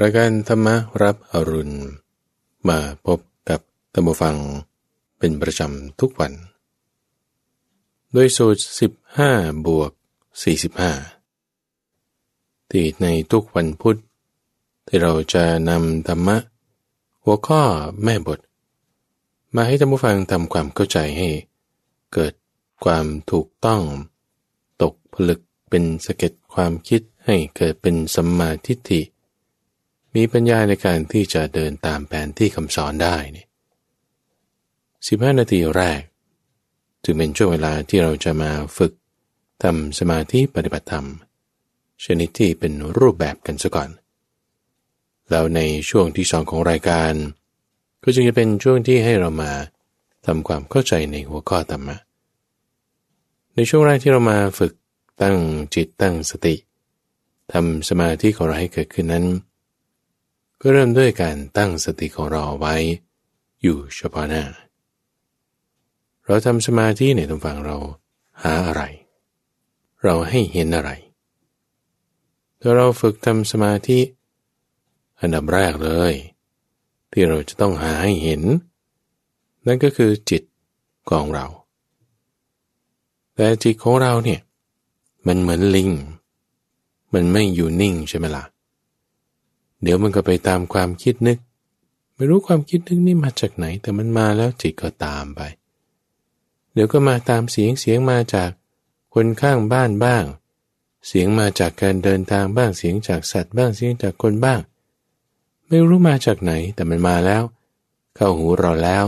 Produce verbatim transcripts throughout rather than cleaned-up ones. รายการธรรมะรับอรุณมาพบกับท่านผู้ฟังเป็นประจำทุกวันโดยสูตรสิบห้าบวกสี่สิบห้าที่ในทุกวันพุธที่เราจะนำธรรมะหัวข้อแม่บทมาให้ท่านผู้ฟังทำความเข้าใจให้เกิดความถูกต้องตกผลึกเป็นสะเก็ดความคิดให้เกิดเป็นสัมมาทิฏฐิมีปัญญาในการที่จะเดินตามแผนที่คำสอนได้นี่สิบห้านาทีแรกถือเป็นช่วงเวลาที่เราจะมาฝึกทำสมาธิปฏิบัติธรรมชนิดที่เป็นรูปแบบกันซะก่อนแล้วในช่วงที่สองของรายการก็จึงจะเป็นช่วงที่ให้เรามาทำความเข้าใจในหัวข้อธรรมะในช่วงแรกที่เรามาฝึกตั้งจิตตั้งสติทำสมาธิของเราให้เกิดขึ้นนั้นก็เริ่มด้วยการตั้งสติของเราไว้อยู่เฉพาะหน้าเราทำสมาธิในตรงฝั่งเราหาอะไรเราให้เห็นอะไรถ้าเราฝึกทำสมาธิอันดับแรกเลยที่เราจะต้องหาให้เห็นนั่นก็คือจิตของเราแต่จิตของเราเนี่ยมันเหมือนลิงมันไม่อยู่นิ่งใช่ไหมล่ะเดี๋ยวมันก็ไปตามความคิดนึกไม่รู้ความคิดนึกนี่มาจากไหนแต่มันมาแล้วจิตก็ตามไปเดี๋ยวก็มาตามเสียงเสียงมาจากคนข้างบ้านบ้างเสียงมาจากการเดินทางบ้างเสียงจากสัตว์บ้างเสียงจากคนบ้างไม่รู้มาจากไหนแต่มันมาแล้วเข้าหูเราแล้ว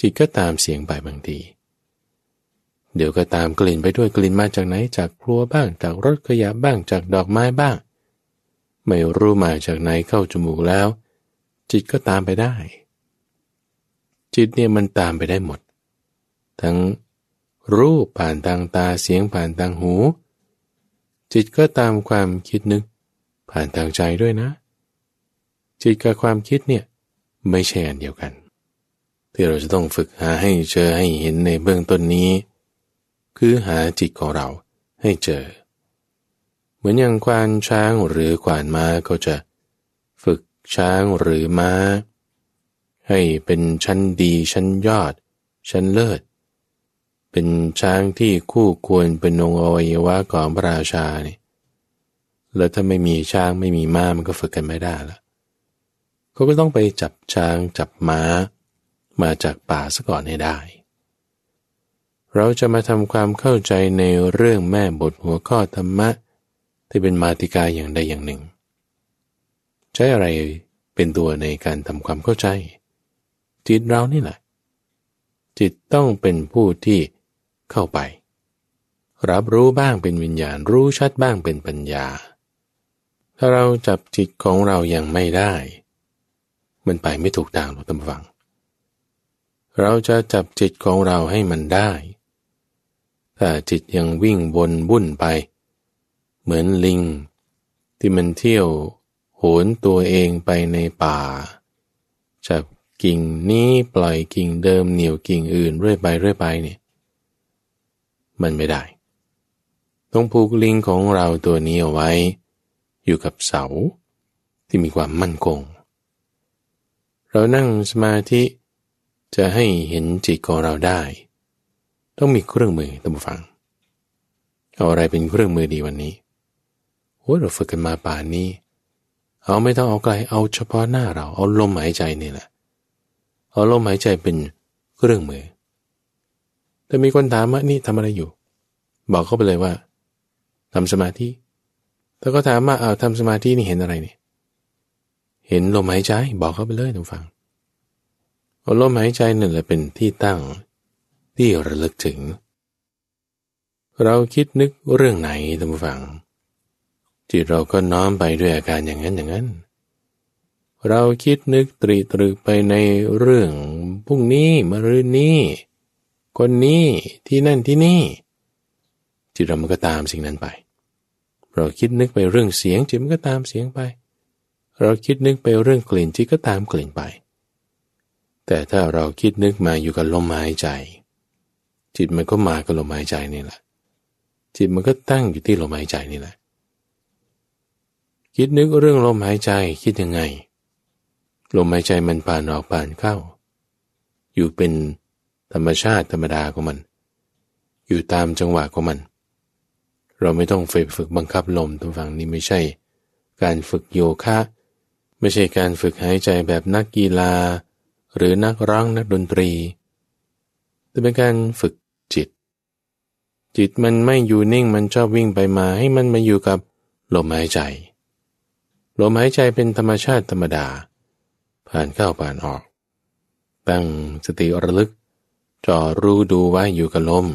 จิตก็ตามเสียงไปบางทีเดี๋ยวก็ตามกลิ่นไปด้วยกลิ่นมาจากไหนจากครัวบ้างจากรถขยะบ้างจากดอกไม้บ้างไม่รู้มาจากไหนเข้าจมูกแล้วจิตก็ตามไปได้จิตเนี่ยมันตามไปได้หมดทั้งรูปผ่านทางตาเสียงผ่านทางหูจิตก็ตามความคิดนึกผ่านทางใจด้วยนะจิตกับความคิดเนี่ยไม่ใช่อันเดียวกันที่เราจะต้องฝึกหาให้เจอให้เห็นในเบื้องต้นนี้คือหาจิตของเราให้เจอเหมือนอย่างควานช้างหรือขวานม้าก็จะฝึกช้างหรือม้าให้เป็นชั้นดีชั้นยอดชั้นเลิศเป็นช้างที่คู่ควรเป็นองค์อวัยวะของพระราชาเนี่ยแล้วถ้าไม่มีช้างไม่มีม้ามันก็ฝึกกันไม่ได้ละเขาก็ต้องไปจับช้างจับม้ามาจากป่าซะก่อนให้ได้เราจะมาทำความเข้าใจในเรื่องแม่บทหัวข้อธรรมะที่เป็นมาติกาอย่างใดอย่างหนึ่งใช้อะไรเป็นตัวในการทำความเข้าใจจิตเรานี่แหละจิตต้องเป็นผู้ที่เข้าไปรับรู้บ้างเป็นวิญญาณรู้ชัดบ้างเป็นปัญญาถ้าเราจับจิตของเรายังไม่ได้มันไปไม่ถูกทางหรอกท่านผู้ฟังเราจะจับจิตของเราให้มันได้ถ้าจิตยังวิ่งวนวุ่นไปเหมือนลิงที่มันเที่ยวโหนตัวเองไปในป่าจับกิ่งนี้ปล่อยกิ่งเดิมเหนี่ยวกิ่งอื่นเรื่อยไปเรื่อยไปเนี่ยมันไม่ได้ต้องผูกลิงของเราตัวนี้เอาไว้อยู่กับเสาที่มีความมั่นคงเรานั่งสมาธิจะให้เห็นจิตของเราได้ต้องมีเครื่องมือท่านผู้ฟังเอาอะไรเป็นเครื่องมือดีวันนี้โอ้เราฝึกกันมาป่านนี้เอาไม่ต้องเอาไกลเอาเฉพาะหน้าเราเอาลมหายใจนี่แหละเอาลมหายใจเป็นเครื่องมือแต่มีคนถามว่านี่ทำอะไรอยู่บอกเขาไปเลยว่าทำสมาธิแต่ก็ถามว่าเอาทำสมาธินี่เห็นอะไรนี่เห็นลมหายใจบอกเขาไปเลยท่านฟังเอาลมหายใจนี่แหละเป็นที่ตั้งที่ระลึกถึงเราคิดนึกเรื่องไหนท่านผู้ฟังจิตเราก็น้อมไปด้วยอาการอย่างนั้นอย่างนั้นเราคิดนึกตรีตรึกไปในเรื่องพรุ่งนี้มะรืนนี้คนนี้ที่นั่นที่นี่จิตเรามันก็ตามสิ่งนั้นไปเราคิดนึกไปเรื่องเสียงจิตมันก็ตามเสียงไปเราคิดนึกไปเรื่องกลิ่นจิตก็ตามกลิ่นไปแต่ถ้าเราคิดนึกมาอยู่กับลมหายใจจิตมันก็มากับลมหายใจนี่แหละจิตมันก็ตั้งอยู่ที่ลมหายใจนี่แหละ คิดนึกเรื่องลมหายใจคิดยังไงลมหายใจมันผ่านออกผ่านเข้าอยู่เป็นธรรมชาติธรรมดาของมันอยู่ตามจังหวะของมันเราไม่ต้องฝึกบังคับลมตัวฝั่งนี้ไม่ใช่การฝึกโยคะไม่ใช่การฝึกหายใจแบบนักกีฬาหรือนักร้องนักดนตรีแต่เป็นการฝึกจิตจิตมันไม่อยู่นิ่งมันชอบวิ่งไปมาให้มันมาอยู่กับลมหายใจลมหายใจเป็นธรรมชาติธรรมดาผ่านเข้าผ่านออกตั้งสติระลึกจ่อรู้ดูไว้อยู่กับลม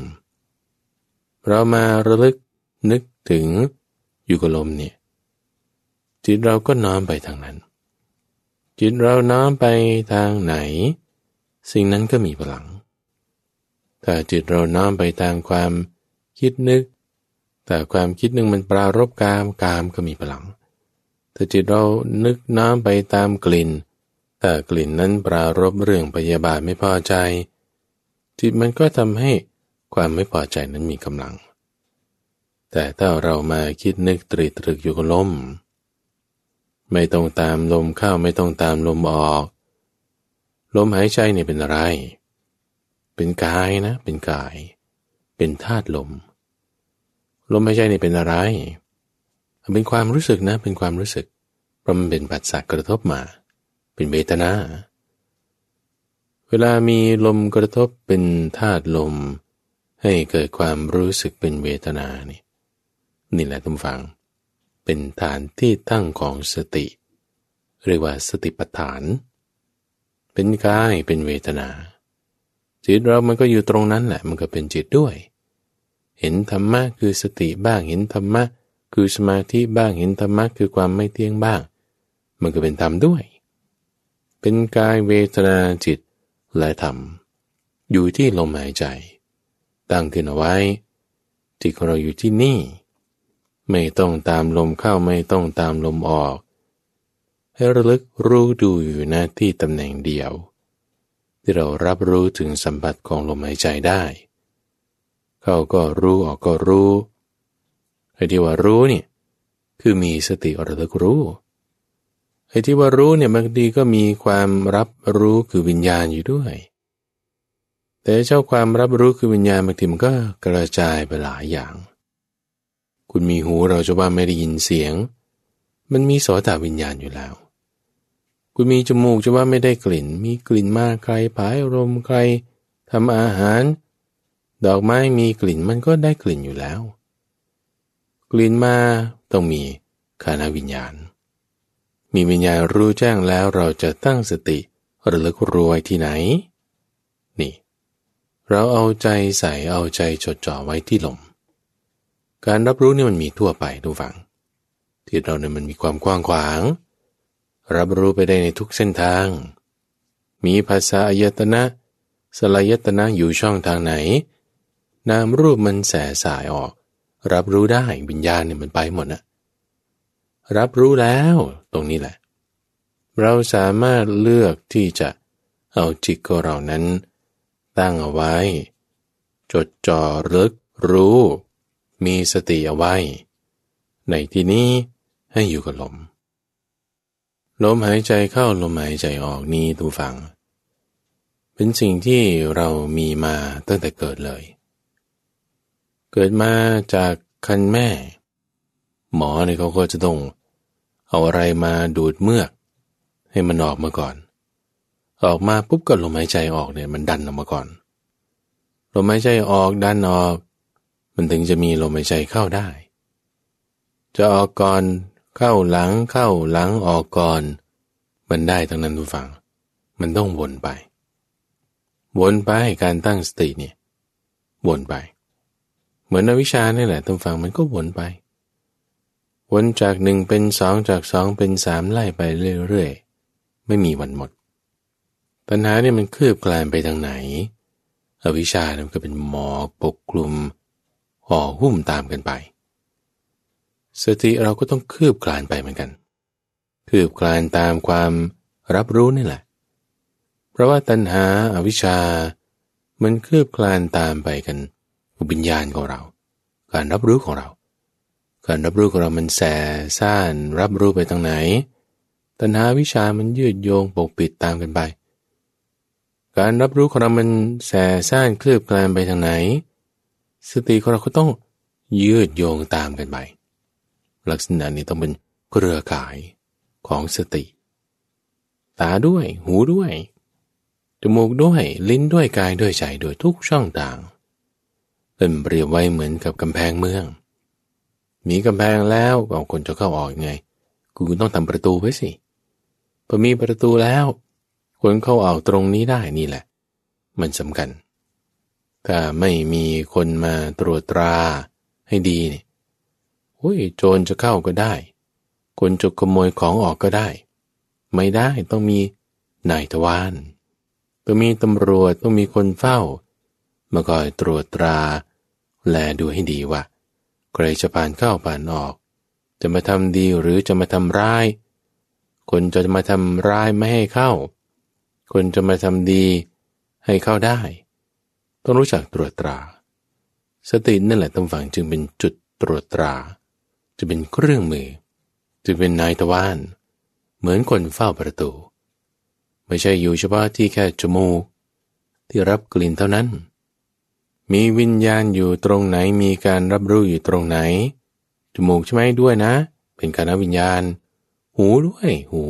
เรามาระลึกนึกถึงอยู่กับลมเนี่ยจิตเราก็น้อมไปทางนั้นจิตเราน้อมไปทางไหนสิ่งนั้นก็มีพลังถ้าจิตเราน้อมไปทางความคิดนึกแต่ความคิดนึกมันปรารภกามกามก็มีพลังถ้าจิตเรานึกน้อมไปตามกลิ่นแต่กลิ่นนั้นปรารภเรื่องพยาบาทไม่พอใจจิตมันก็ทำให้ความไม่พอใจนั้นมีกำลังแต่ถ้าเรามาคิดนึกตรึกตรึกอยู่กับลมไม่ต้องตามลมเข้าไม่ต้องตามลมออกลมหายใจเนี่ยเป็นอะไรเป็นกายนะเป็นกายเป็นธาตุลมลมหายใจเนี่ยเป็นอะไรเป็นความรู้สึกนะเป็นความรู้สึกเพราะมันเป็นปัจจัยกระทบมาเป็นเวทนาเวลามีลมกระทบเป็นธาตุลมให้เกิดความรู้สึกเป็นเวทนานี่นี่แหละท่านฟังเป็นฐานที่ตั้งของสติเรียกว่าสติปัฏฐานเป็นกายเป็นเวทนาจิตเรามันก็อยู่ตรงนั้นแหละมันก็เป็นจิตด้วยเห็นธรรมะคือสติบ้างเห็นธรรมะคือสมาธิบ้างเห็นธรรมะคือความไม่เที่ยงบ้างมันก็เป็นธรรมด้วยเป็นกายเวทนาจิตและธรรมอยู่ที่ลมหายใจตั้งขึ้นเอาไว้จิตของเราอยู่ที่นี่ไม่ต้องตามลมเข้าไม่ต้องตามลมออกให้ระลึกรู้ดูอยู่หน้าที่ตำแหน่งเดียวที่เรารับรู้ถึงสัมผัสของลมหายใจได้เข้าก็รู้ออกก็รู้ไอ้ที่ว่ารู้เนี่ยคือมีสติระลึกรู้ไอ้ที่ว่ารู้เนี่ยบางทีก็มีความรับรู้คือวิญญาณอยู่ด้วยแต่เจ้าความรับรู้คือวิญญาณบางทีมันก็กระจายไปหลายอย่างคุณมีหูเราจะว่าไม่ได้ยินเสียงมันมีโสตวิญญาณอยู่แล้วคุณมีจมูกจะว่าไม่ได้กลิ่นมีกลิ่นมากใครผายลมใครทำอาหารดอกไม้มีกลิ่นมันก็ได้กลิ่นอยู่แล้วกลิ่นมาต้องมีฆานวิญญาณมีวิญญาณรู้แจ้งแล้วเราจะตั้งสติระลึกรู้ไว้ที่ไหนนี่เราเอาใจใส่เอาใจจดจ่อไว้ที่ลมการรับรู้นี่มันมีทั่วไปทุกฝั่งที่เราเนี่ยมันมีความกว้างขวางรับรู้ไปได้ในทุกเส้นทางมีภาษาอายตนะสลายตนะอยู่ช่องทางไหนนามรูปมันแส่สายออกรับรู้ได้วิญญาณเนี่ยมันไปหมดนะรับรู้แล้วตรงนี้แหละเราสามารถเลือกที่จะเอาจิตของเรานั้นตั้งเอาไว้จดจ่อรึกรู้มีสติเอาไว้ในที่นี้ให้อยู่กับลมลมหายใจเข้าลมหายใจออกนี้ทุกฝั่งเป็นสิ่งที่เรามีมาตั้งแต่เกิดเลยเกิดมาจากคันแม่หมอเนี่ยเขาก็จะต้องเอาอะไรมาดูดเมือกให้มันออกมาก่อนออกมาปุ๊บก็ลมหายใจออกเนี่ยมันดันออกมาก่อนลมหายใจออกดันออกมันถึงจะมีลมหายใจเข้าได้จะออกก่อนเข้าหลังเข้าหลังออกก่อนมันได้ทั้งนั้นทุกฝั่งมันต้องวนไปวนไปการตั้งสติเนี่ยวนไปเหมือนอวิชชาเนี่ยแหละทุกฝั่งมันก็วนไปวนจากหนึ่งเป็นสองจากสองเป็นสามไล่ไปเรื่อยๆไม่มีวันหมดปัญหาเนี่ยมันคืบคลานไปทางไหนอวิชชามันก็เป็นหมอกปกคลุมห่อหุ้มตามกันไปสติเราก็ต้องคืบคลานไปเหมือนกันคืบคลานตามความรับรู้นี่แหละเพราะว่าตัณหาอวิชชามันคืบคลานตามไปกันวิญญาณของเราการรับรู้ของเรา การรับรู้ของเรามันแสซ่านรับรู้ไปทางไหนตัณหาวิชามันยืดโยงปกปิดตามกันไปการรับรู้ของเรามันแสซ่านเคลือบแคลนไปทางไหนสติของเราก็ต้องยืดโยงตามกันไปลักษณะนี้ต้องเป็นเครือข่ายของสติตาด้วยหูด้วยจมูกด้วยลิ้นด้วยกายด้วยใจด้วยทุกช่องทางเป็นเปรียบไว้เหมือนกับกำแพงเมืองมีกำแพงแล้วบางคนจะเข้าออกยังไงกูต้องทำประตูไว้สิพอมีประตูแล้วคนเข้าออกตรงนี้ได้นี่แหละมันสำคัญถ้าไม่มีคนมาตรวจตราให้ดีเนี่ยโอ้ยโจรจะเข้าก็ได้คนจะขโมยของออกก็ได้ไม่ได้ต้องมีนายทวารต้องมีตำรวจต้องมีคนเฝ้ามาคอยตรวจตราแลดูให้ดีว่าใครจะผ่านเข้าผ่านออกจะมาทำดีหรือจะมาทำร้ายคนจะมาทำร้ายไม่ให้เข้าคนจะมาทำดีให้เข้าได้ต้องรู้จักตรวจตราสตินั่นแหละตั้งฝังจึงเป็นจุดตรวจตราจะเป็นเครื่องมือจะเป็นนายทวารเหมือนคนเฝ้าประตูไม่ใช่อยู่เฉพาะที่แค่จมูกที่รับกลิ่นเท่านั้นมีวิญญาณอยู่ตรงไหนมีการรับรู้อยู่ตรงไหนจมูกใช่ไหมด้วยนะเป็นกายวิญญาณหูด้วยหู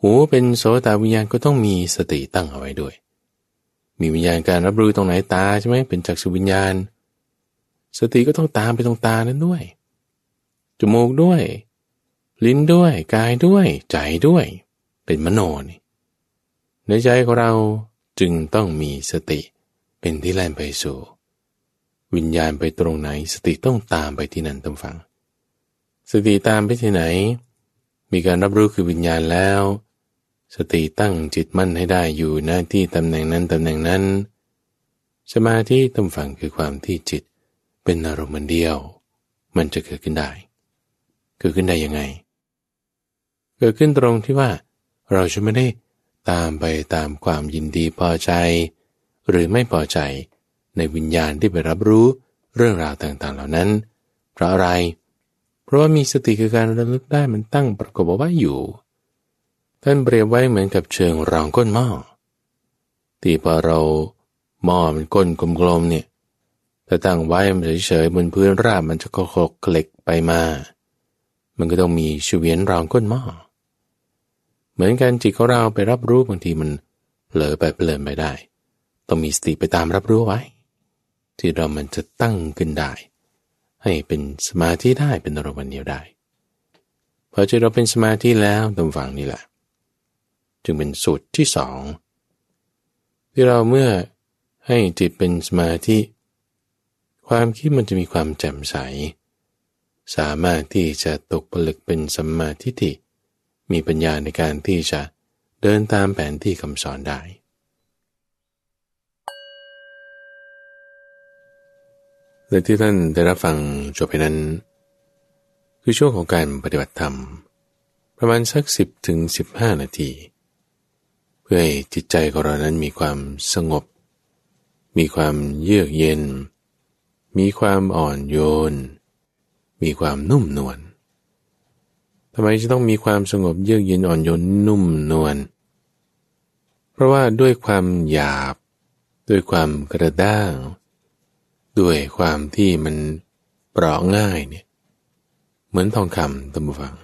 หูเป็นโสตวิญญาณก็ต้องมีสติตั้งเอาไว้ด้วยมีวิญญาณการรับรู้ตรงไหนตาใช่ไหมเป็นจักษุวิญญาณสติก็ต้องตามไปตรงตานั้นด้วยจมูกด้วยลิ้นด้วยกายด้วยใจด้วยเป็นมโนนี่ในใจของเราจึงต้องมีสติเป็นที่แล่นไปสู่วิญญาณไปตรงไหนสติต้องตามไปที่นั่นต้องฟังสติตามไปที่ไหนมีการรับรู้คือวิญญาณแล้วสติตั้งจิตมั่นให้ได้อยู่หน้าที่ตำแหน่งนั้นตำแหน่งนั้นสมาธิต้องฟังคือความที่จิตเป็นอารมณ์เดียวมันจะเกิดขึ้นได้เกิดขึ้นได้ยังไงเกิดขึ้นตรงที่ว่าเราจะไม่ได้ตามไปตามความยินดีพอใจหรือไม่พอใจในวิญญาณที่ไปรับรู้เรื่องราวต่างๆเหล่านั้นเพราะอะไรเพราะว่ามีสติคือการระลึกได้มันตั้งประกอบเอาไว้อยู่ท่านเปรียบไว้เหมือนกับเชิงรองก้นหม้อที่พอเราหม้อมันก้นกลมๆเนี่ยถ้าตั้งไว้มันเฉยๆบนพื้นราบมันจะโคกเกล็กไปมามันก็ต้องมีเฉวียนรองก้นหม้อเหมือนกันจิตของเราไปรับรู้บางทีมันเผลอไปเผลินไปได้ต้องมีสติไปตามรับรู้ไว้ที่เรามันจะตั้งขึ้นได้ให้เป็นสมาธิได้เป็นอารมณ์เดียวได้พอจิตเราเป็นสมาธิแล้วตรงฝั่งนี้แหละจึงเป็นสูตรที่สองที่เราเมื่อให้จิตเป็นสมาธิความคิดมันจะมีความแจ่มใสสามารถที่จะตกผลึกเป็นสัมมาทิฏฐิมีปัญญาในการที่จะเดินตามแผนที่คำสอนได้และที่ท่านได้รับฟังจบไปนั้นคือช่วงของการปฏิบัติธรรมประมาณสัก สิบถึงสิบห้า นาทีเพื่อให้จิตใจของเรานั้นมีความสงบมีความเยือกเย็นมีความอ่อนโยนมีความนุ่มนวลทำไมจะต้องมีความสงบเยือกเย็นอ่อนโยนนุ่มนวลเพราะว่าด้วยความหยาบด้วยความกระด้างด้วยความที่มันเปราะง่ายเนี่ยเหมือนทองคำตำฝัง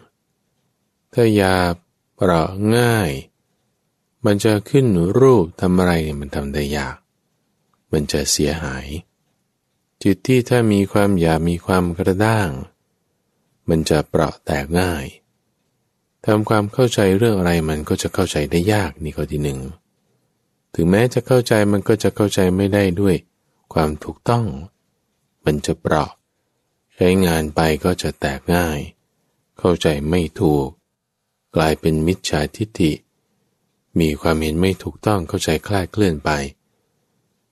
ถ้าหยาบเปราะง่ายมันจะขึ้นรูปทำอะไรเนี่ยมันทำได้ยากมันจะเสียหายจิตที่ถ้ามีความหยาบมีความกระด้างมันจะเปราะแตกง่ายทำความเข้าใจเรื่องอะไรมันก็จะเข้าใจได้ยากนี่ข้อที่หนึ่งถึงแม้จะเข้าใจมันก็จะเข้าใจไม่ได้ด้วยความถูกต้องมันจะเปราะใช้งานไปก็จะแตกง่ายเข้าใจไม่ถูกกลายเป็นมิจฉาทิฏฐิมีความเห็นไม่ถูกต้องเข้าใจคลาดเคลื่อนไป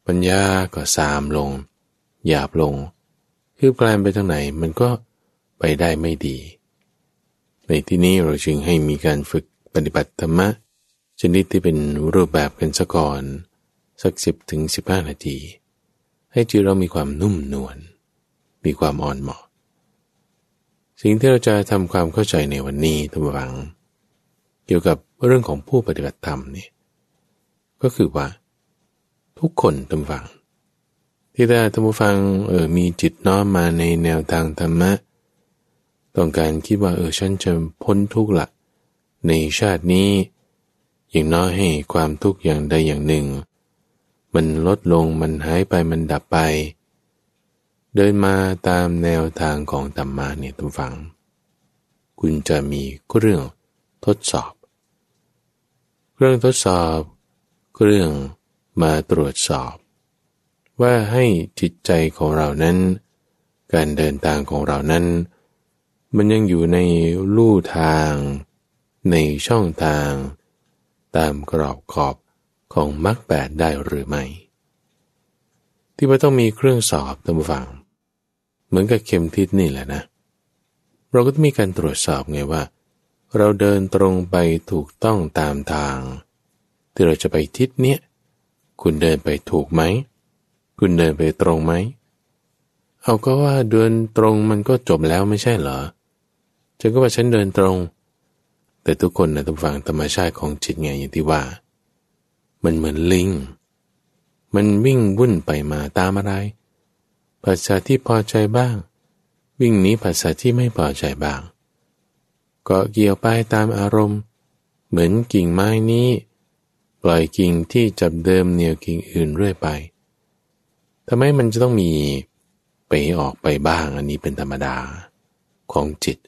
ปัญญาก็ซามลงหยาบลงคืบคลานไปทางไหนมันก็ไปได้ไม่ดีในที่นี้เราจึงให้มีการฝึกปฏิบัติธรรมะชนิดที่เป็นรูปแบบกันซะก่อนสัก สิบถึงสิบห้า นาทีให้จิตเรามีความนุ่มนวลมีความอ่อนเหมาะ สิ่งที่เราจะทำความเข้าใจในวันนี้ท่านผู้ฟังเกี่ยวกับเรื่องของผู้ปฏิบัติธรรมนี่ก็คือว่าทุกคนท่านผู้ฟังที่ได้ท่านผู้ฟังเออมีจิตน้อมมาในแนวทางธรรมะต้องการคิดว่าเออฉันจะพ้นทุกข์ละในชาตินี้อย่างน้อยให้ความทุกข์อย่างใดอย่างหนึ่งมันลดลงมันหายไปมันดับไปเดินมาตามแนวทางของธรรมะเนี่ยท่านฟังคุณจะมีเรื่องทดสอบเรื่องทดสอบเรื่องมาตรวจสอบว่าให้จิตใจของเรานั้นการเดินทางของเรานั้นมันยังอยู่ในลู่ทางในช่องทางตามกรอบขอบของมรรคแปดได้หรือไม่ที่ว่าต้องมีเครื่องสอบตามฝั่งเหมือนกับเข็มทิศนี่แหละนะเราก็ต้องมีการตรวจสอบไงว่าเราเดินตรงไปถูกต้องตามทางที่เราจะไปทิศเนี้ยคุณเดินไปถูกไหมคุณเดินไปตรงไหมเอาก็ว่าเดินตรงมันก็จบแล้วไม่ใช่เหรอฉันก็ว่าฉันเดินตรงแต่ทุกคนนะทุกฝั่งธรรมชาติของจิตไงอย่างที่ว่ามันเหมือนลิงมันวิ่งวุ่นไปมาตามอะไรภาษาที่พอใจบ้างวิ่งหนีภาษาที่ไม่พอใจบ้างก็เกี่ยวไปตามอารมณ์เหมือนกิ่งไม้นี้ปล่อยกิ่งที่จับเดิมเหนี่ยวกิ่งอื่นเรื่อยไปทำให้มันจะต้องมีไปออกไปบ้างอันนี้เป็นธรรมดาของจิต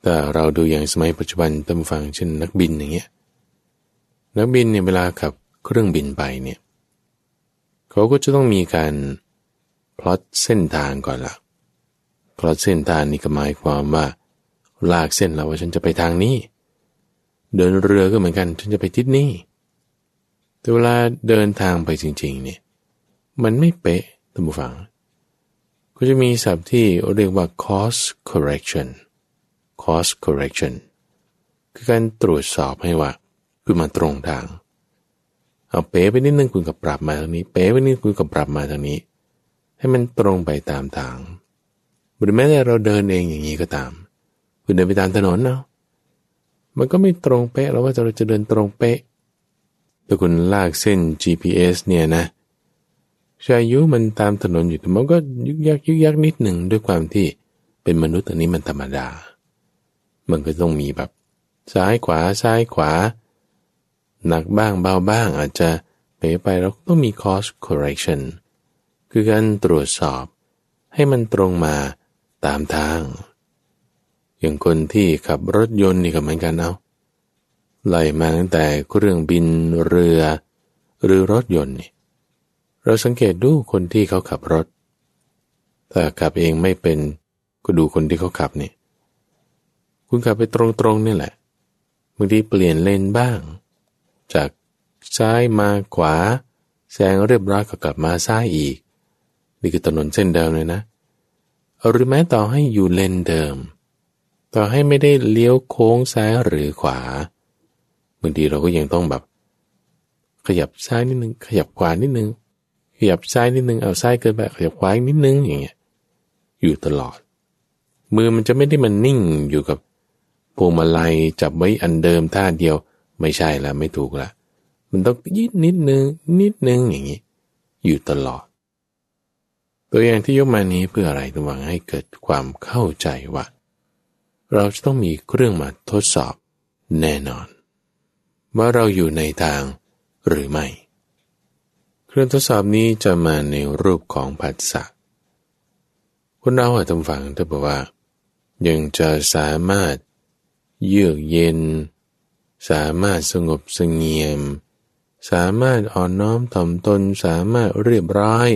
แต่เราดูอย่างสมัยปัจจุบันตามฟังเช่นนักบินอย่างเงี้ยนักบินเนี่ยเวลาขับเครื่องบินไปเนี่ยเขาก็จะต้องมีการพลอตเส้นทางก่อนละพลอตเส้นทางนี่ก็หมายความว่าลากเส้นแล้วว่าฉันจะไปทางนี้เดินเรือก็เหมือนกันฉันจะไปทิศนี้แต่เวลาเดินทางไปจริงๆเนี่ยมันไม่เป๊ะท่านผู้ฟังก็จะมีศัพท์ที่เรียกว่า course correction course correction คือการตรวจสอบให้ว่าคุณมาตรงทางเอาเป๊ะไปนิดนึงคุณก็ปรับมาทางนี้เป๊ะไปนิดคุณก็ปรับมาทางนี้ให้มันตรงไปตามทางหรือแม้แต่เราเดินเองอย่างนี้ก็ตามคุณเดินไปตามถนนเนาะมันก็ไม่ตรงเป๊ะเราว่าเราจะเดินตรงเป๊ะแต่คุณลากเส้น จี พี เอส เนี่ยนะชายุมันตามถนนอยู่แต่มันก็ยึกยักยึกยักนิดหนึ่งด้วยความที่เป็นมนุษย์อันนี้มันธรรมดามันก็ต้องมีแบบซ้ายขวาซ้ายขวาหนักบ้างเบาบ้างอาจจะเป๋ไปเราต้องมี course correction คือการตรวจสอบให้มันตรงมาตามทางอย่างคนที่ขับรถยนต์นี่ก็เหมือนกันเอาไล่มาตั้งแต่เครื่องบินเรือหรือรถยนต์นี่เราสังเกตดูคนที่เขาขับรถถ้าขับเองไม่เป็นก็ดูคนที่เขาขับนี่คุณขับไปตรงๆนี่แหละบางทีเปลี่ยนเลนบ้างจากซ้ายมาขวาแซงเรียบร้อยก็กลับมาซ้ายอีกนี่คือถนนเส้นเดิมเลยนะหรือแม้ต่อให้อยู่เลนเดิมต่อให้ไม่ได้เลี้ยวโค้งซ้ายหรือขวาบางทีเราก็ยังต้องแบบขยับซ้ายนิดนึงขยับขวานิดนึงขยับซ้ายนิดนึงเอาซ้ายเกินไปขยับขวาอีกนิดนึงอย่างเงี้ยอยู่ตลอดมือมันจะไม่ได้มันนิ่งอยู่กับพวงมาลัยจับไว้อันเดิมท่าเดียวไม่ใช่ละไม่ถูกละมันต้องยืดนิดนึงนิดนึงอย่างนี้อยู่ตลอดตัวอย่างที่ยกมานี้เพื่ออะไรต้องหวังให้เกิดความเข้าใจว่าเราจะต้องมีเครื่องมาทดสอบแน่นอนว่าเราอยู่ในทางหรือไม่เครื่องทดสอบนี้จะมาในรูปของผัสสะคนเราอะต้องฟังถ้าบอกว่ายังจะสามารถเยือกเย็นสามารถสงบเสงี่ยมสามารถอ่อนน้อมถ่อมตนสามารถเรียบร้อย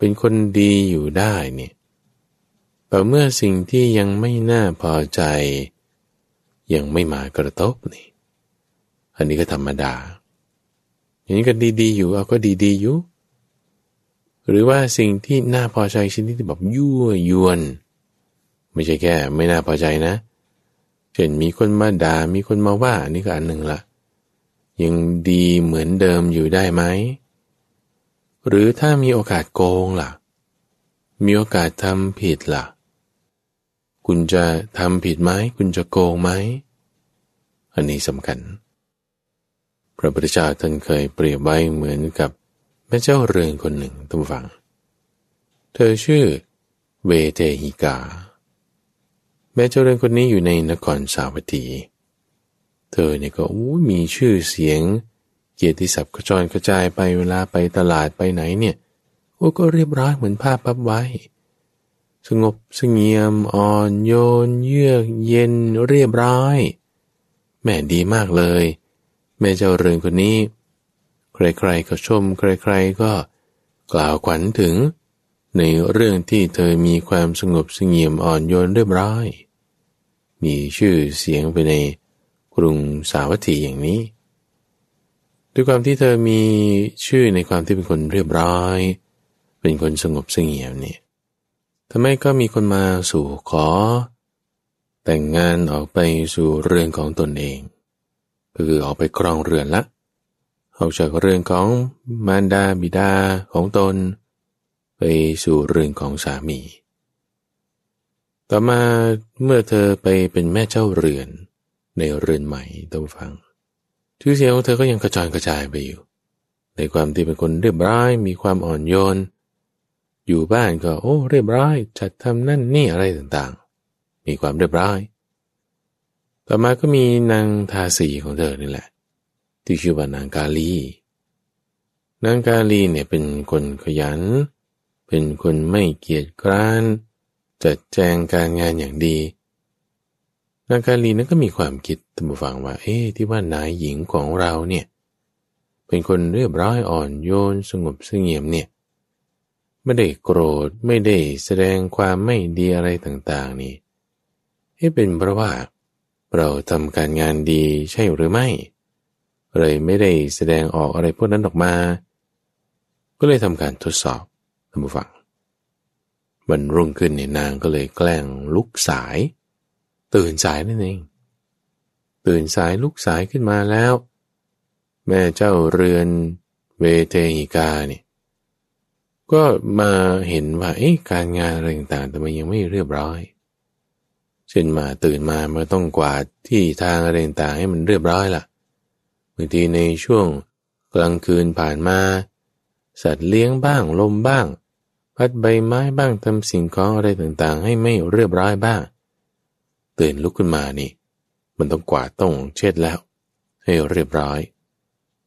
เป็นคนดีอยู่ได้เนี่ยแต่เมื่อสิ่งที่ยังไม่น่าพอใจยังไม่มากระทบนี่อันนี้ก็ธรรมดาอย่างนี้ก็ดีๆอยู่เอาก็ดีๆอยู่หรือว่าสิ่งที่น่าพอใจชนิดที่แบบยั่วยวนไม่ใช่แค่ไม่น่าพอใจนะเช่นมีคนมาด่ามีคนมาว่านี่ก็อันหนึ่งละยังดีเหมือนเดิมอยู่ได้ไหมหรือถ้ามีโอกาสโกงล่ะมีโอกาสทำผิดล่ะ คุณจะทำผิดไหมคุณจะโกงไหมอันนี้สำคัญพระพุทธเจ้าท่านเคยเปรียบไว้เหมือนกับแม่เจ้าเรือนคนหนึ่งตั้งฟังเธอชื่อเวเทหิกาแม่เจ้าเรือนคนนี้อยู่ในนครสาวัตถีเธอเนี่ยก็มีชื่อเสียงเกียรติศัพท์กระจรกระจายไปเวลาไปตลาดไปไหนเนี่ยโอ้ก็เรียบร้อยเหมือนภาพพับไว้สงบเสงี่ยมอ่อนโยนเยือกเย็นเรียบร้อยแหมดีมากเลยแม่เจ้าเรือนคนนี้ใครๆก็ชมใครๆก็กล่าวขวัญถึงในเรื่องที่เธอมีความสงบเสงี่ยมอ่อนโยนเรียบร้อยมีชื่อเสียงไปในกรุงสาวัตถีอย่างนี้ด้วยความที่เธอมีชื่อในความที่เป็นคนเรียบร้อยเป็นคนสงบเสงี่ยมเนี่ยทำไมก็มีคนมาสู่ขอแต่งงานออกไปสู่เรือนของตนเองก็คือออกไปครองเรือนละออกจากเรือนของมารดาบิดาของตนไปสู่เรือนของสามีต่อมาเมื่อเธอไปเป็นแม่เจ้าเรือนในเรือนใหม่ต้องฟังชื่อเสียงของเธอก็ยังกระจายกระจายไปอยู่ในความที่เป็นคนเรียบร้อยมีความอ่อนโยนอยู่บ้านก็โอ้เรียบร้อยจัดทำนั่นนี่อะไรต่างๆมีความเรียบร้อยต่อมาก็มีนางทาสีของเธอนี่แหละที่ชื่อว่านางกาลีนางกาลีเนี่ยเป็นคนขยันเป็นคนไม่เกียจคร้านจัดแจงการงานอย่างดีนางกาลีนั้นก็มีความคิดตามฟังว่าเอ๊ะที่ว่านายหญิงของเราเนี่ยเป็นคนเรียบร้อยอ่อนโยนสงบเสงี่ยมเนี่ยไม่ได้โกรธไม่ได้แสดงความไม่ดีอะไรต่างๆนี่ให้เป็นเพราะว่าเราทำการงานดีใช่หรือไม่เลยไม่ได้แสดงออกอะไรพวกนั้นออกมาก็เลยทำการทดสอบตามฟังวันรุ่งขึ้นเนี่ยนางก็เลยแกล้งลุกสายตื่นสายนั่นเองตื่นสายลุกสายขึ้นมาแล้วแม่เจ้าเรือนเวเทหิกาเนี่ยก็มาเห็นว่าเอ๊ะการงานอะไรต่างๆแต่มันยังไม่เรียบร้อยเช่นมาตื่นมามันต้องกวาดที่ทางอะไรต่างๆให้มันเรียบร้อยล่ะบางทีในช่วงกลางคืนผ่านมาสัตว์เลี้ยงบ้างลมบ้างพัดใบไม้บ้างทำสิ่งของอะไรต่างๆให้ไม่เรียบร้อยบ้างตื่นลุกขึ้นมานี่มันต้องกวาดต้องเช็ดแล้วให้เรียบร้อย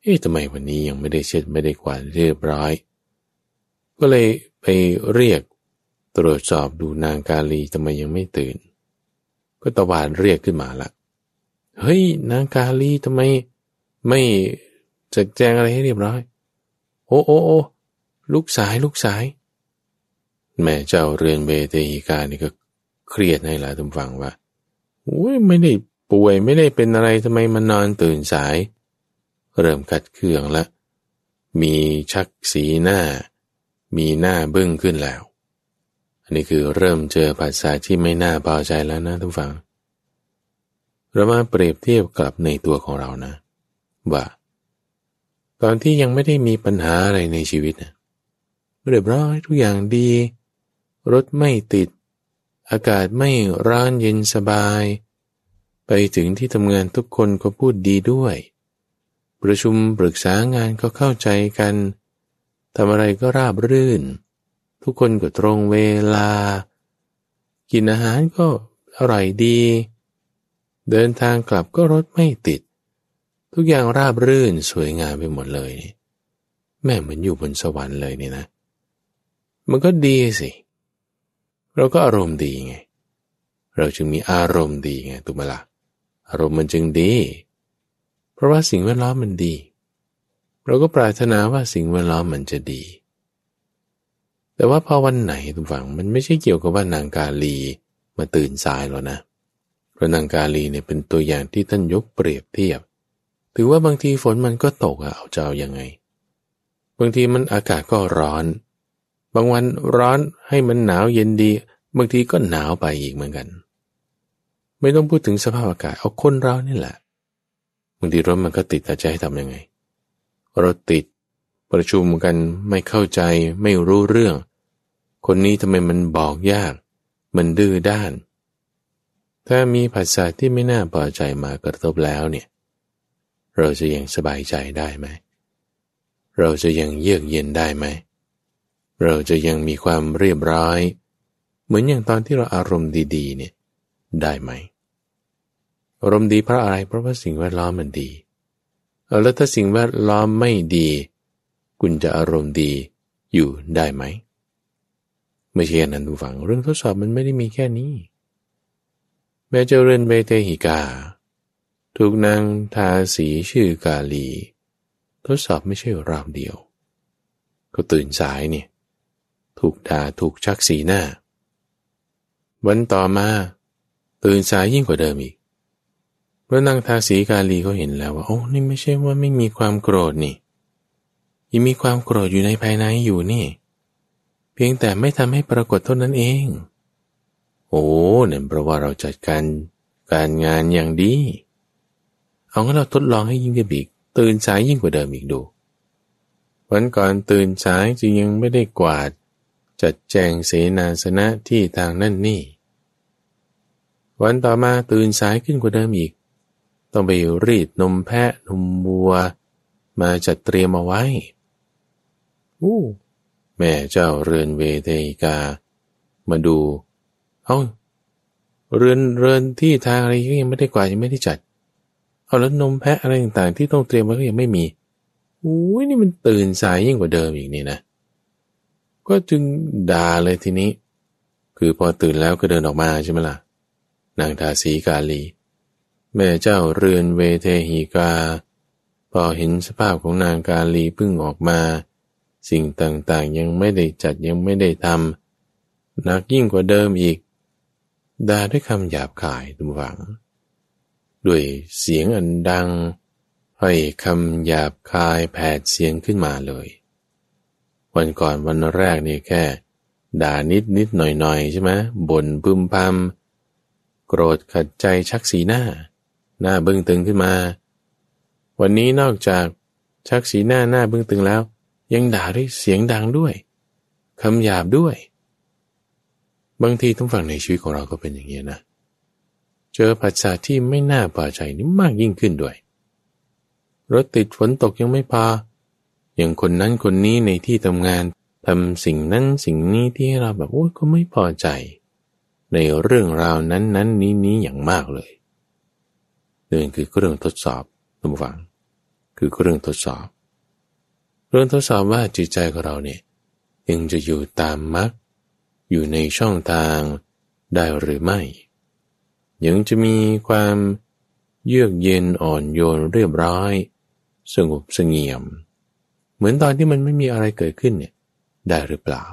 เอ๊ะทำไมวันนี้ยังไม่ได้เช็ดไม่ได้กวาดเรียบร้อยก็เลยไปเรียกตรวจสอบดูนางกาลีทำไมยังไม่ตื่นก็ตะวาดเรียกขึ้นมาละเฮ้ยนางกาลีทำไมไม่จัดแจงอะไรให้เรียบร้อยโอ้โอ้โอ้ลูกสายลูกสายแม่เจ้าเรือนเวเทหิกานี่ก็เครียดให้ละทุกฝั่งว่าโอ้ยไม่ได้ป่วยไม่ได้เป็นอะไรทำไมมานอนตื่นสายเริ่มขัดเคืองละมีชักสีหน้ามีหน้าบึ้งขึ้นแล้วอันนี้คือเริ่มเจอภาษาที่ไม่น่าพอใจแล้วนะทุกฝั่งเรามาเปรียบเทียบกลับในตัวของเรานะว่าตอนที่ยังไม่ได้มีปัญหาอะไรในชีวิตนะเรียบร้อยทุกอย่างดีรถไม่ติดอากาศไม่ร้อนเย็นสบายไปถึงที่ทำงานทุกคนก็พูดดีด้วยประชุมปรึกษางานก็เข้าใจกันทำอะไรก็ราบรื่นทุกคนก็ตรงเวลากินอาหารก็อร่อยดีเดินทางกลับก็รถไม่ติดทุกอย่างราบรื่นสวยงามไปหมดเลยแม่เหมือนอยู่บนสวรรค์เลยนี่นะมันก็ดีสิเราก็อารมณ์ดีไงเราจึงมีอารมณ์ดีไงถูกไหมล่ะอารมณ์มันจึงดีเพราะว่าสิ่งแวดล้อมมันดีเราก็ปรารถนาว่าสิ่งแวดล้อมมันจะดีแต่ว่าพอวันไหนทุกฝั่งมันไม่ใช่เกี่ยวกับว่านางกาลีมาตื่นสายแล้วนะเพราะนางกาลีเนี่ยเป็นตัวอย่างที่ท่านยกเปรียบเทียบถือว่าบางทีฝนมันก็ตกอะเอาจะเอายังไงบางทีมันอากาศก็ร้อนบางวันร้อนให้มันหนาวเย็นดีบางทีก็หนาวไปอีกเหมือนกันไม่ต้องพูดถึงสภาพอากาศเอาคนเรานี่แหละบางทีรถมันก็ติดแต่จะให้ทำยังไงรถติดประชุมกันไม่เข้าใจไม่รู้เรื่องคนนี้ทำไมมันบอกยากมันดื้อด้าน ถ้ามีผัสสะที่ไม่น่าพอใจมากระทบแล้วเนี่ยเราจะยังสบายใจได้ไหมเราจะยังเยือกเย็นได้ไหมเราจะยังมีความเรียบร้อยเหมือนอย่างตอนที่เราอารมณ์ดีๆเนี่ยได้ไหมอารมณ์ดีเพราะอะไรเพราะว่าสิ่งแวดล้อมมันดีแล้วถ้าสิ่งแวดล้อมไม่ดีคุณจะอารมณ์ดีอยู่ได้ไหมไม่ใช่นั้นดูฟังเรื่องทดสอบมันไม่ได้มีแค่นี้แม้เจริญเบเตหิกาถูกนางทาสีชื่อกาลีทดสอบไม่ใช่รอบเดียวก็ตื่นสายเนี่ยถูกด่าถูกชักสีหน้าวันต่อมาตื่นสายยิ่งกว่าเดิมอีกเพราะนางทาสีกาลีเขาเห็นแล้วว่าโอ้นี่ไม่ใช่ว่าไม่มีความโกรธนี่ยังมีความโกรธอยู่ในภายในอยู่นี่เพียงแต่ไม่ทำให้ปรากฏเท่านั้นเองโอ้เนี่ยเพราะว่าเราจัดการการงานอย่างดีเอางั้นเราทดลองให้ยิ่งกระบิกตื่นสายยิ่งกว่าเดิมอีกดูวันก่อนตื่นสายจึงยังไม่ได้กวาดจัดแจงเสนาสนะที่ทางนั่นนี่วันต่อมาตื่นสายขึ้นกว่าเดิมอีกต้องไปรีดนมแพะนมวัวมาจัดเตรียมเอาไว้อู้แม่เจ้าเรือนเวเทกามาดูเอ้าเรือนเรือนที่ทางอะไรก็ยังไม่ได้กวาดยังไม่ได้จัดเอาแล้วนมแพะอะไรต่างๆที่ต้องเตรียมไว้ก็ยังไม่มีอุ้ยนี่มันตื่นสายยิ่งกว่าเดิมอีกนี่นะก็จึงด่าเลยทีนี้คือพอตื่นแล้วก็เดินออกมาใช่ไหมล่ะนางทาสีกาลีแม่เจ้าเรือนเวเทหิกาพอเห็นสภาพของนางกาลีเพิ่งออกมาสิ่งต่างๆยังไม่ได้จัดยังไม่ได้ทำหนักยิ่งกว่าเดิมอีกด่าด้วยคำหยาบคายดุหวังด้วยเสียงอันดังให้คำหยาบคายแผดเสียงขึ้นมาเลยวันก่อนวันแรกนี่แค่ด่านิดนิดหน่อยหน่อยใช่ไหมบ่นพึมพำโกรธขัดใจชักสีหน้าหน้าบึ้งตึงขึ้นมาวันนี้นอกจากชักสีหน้าหน้าบึ้งตึงแล้วยังด่าด้วยเสียงดังด้วยคำหยาบด้วยบางทีทั้งฝั่งในชีวิตของเราก็เป็นอย่างนี้นะเจอผัสสะที่ไม่น่าพอใจนี่มากยิ่งขึ้นด้วยรถติดฝนตกยังไม่พออย่างคนนั้นคนนี้ในที่ทำงานทำสิ่งนั้นสิ่งนี้ที่ให้เราแบบโอ้ยก็ไม่พอใจในเรื่องราวนั้นนั้นนี้นี้อย่างมากเลยนี่คือเรื่องทดสอบท่านผู้ฟังคือเรื่องทดสอบเรื่องทดสอบว่าจิตใจของเราเนี่ยยังจะอยู่ตามมรรคอยู่ในช่องทางได้หรือไม่ยังจะมีความเยือกเย็นอ่อนโยนเรียบร้อยสงบเสงี่ยมเหมือนตอนที่มันไม่มีอะไรเกิดขึ้นเนี่ยได้หรือเปล่า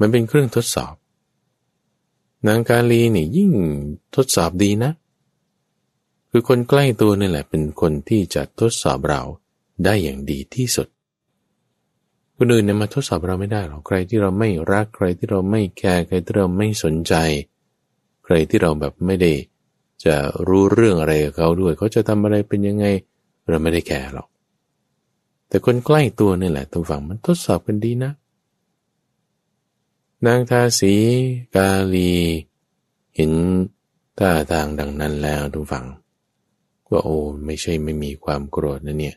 มันเป็นเครื่องทดสอบนางกาลีเนี่ยยิ่งทดสอบดีนะคือคนใกล้ตัวนี่แหละเป็นคนที่จะทดสอบเราได้อย่างดีที่สุดคนอื่นเนี่ยมาทดสอบเราไม่ได้หรอกใครที่เราไม่รักใครที่เราไม่แคร์ใครที่เราไม่สนใจใครที่เราแบบไม่ได้จะรู้เรื่องอะไรกับเขาด้วยเขาจะทำอะไรเป็นยังไงเราไม่ได้แคร์หรอกแต่คนใกล้ตัวนี่แหละทุกฝั่งมันทดสอบกันดีนะนางทาสีกาลีเห็นท่าทางดังนั้นแล้วทุกฝั่งว่าโอ้ไม่ใช่ไม่มีความโกรธนะเนี่ย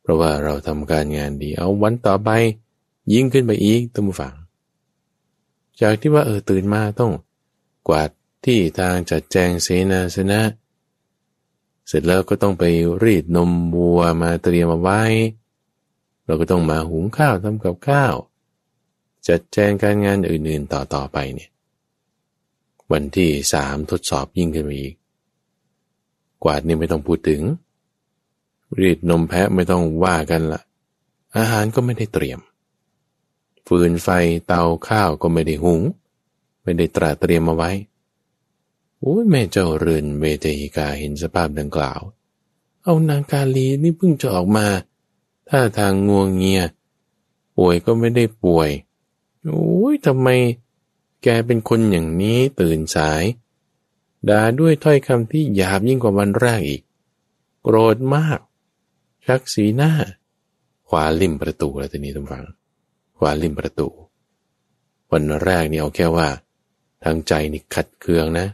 เพราะว่าเราทำการงานดีเอาวันต่อไปยิ่งขึ้นไปอีกทุกฝั่งจากที่ว่าเออตื่นมาต้องกวาดที่ทางจัดแจงเสนาสนะเสร็จแล้วก็ต้องไปรีดนมวัวมาเตรียมเอาไว้เราก็ต้องมาหุงข้าวทำกับข้าวจัดแจงการงานอื่นๆต่อๆไปเนี่ยวันที่สามทดสอบยิ่งขึ้นไปอีกกวาดนี่ไม่ต้องพูดถึงรีดนมแพะไม่ต้องว่ากันละอาหารก็ไม่ได้เตรียมฟืนไฟเตาข้าวก็ไม่ได้หุงไม่ได้ตระเตรียมเอาไว้โอ้ยแม่เจ้าเรือนเวเทหิกาเห็นสภาพดังกล่าวเอานางกาลีนี่เพิ่งจะออกมาท่าทางงัวเงียป่วยก็ไม่ได้ป่วยโอ้ยทำไมแกเป็นคนอย่างนี้ตื่นสายด่าด้วยถ้อยคำที่หยาบยิ่งกว่าวันแรกอีกโกรธมากชักสีหน้าขวาลิ่มประตูแล้วทีนี้ท่านฟังขวาลิ่มประตูวันแรกนี่เอาแค่ว่าทางใจนี่ขัดเคืองนะ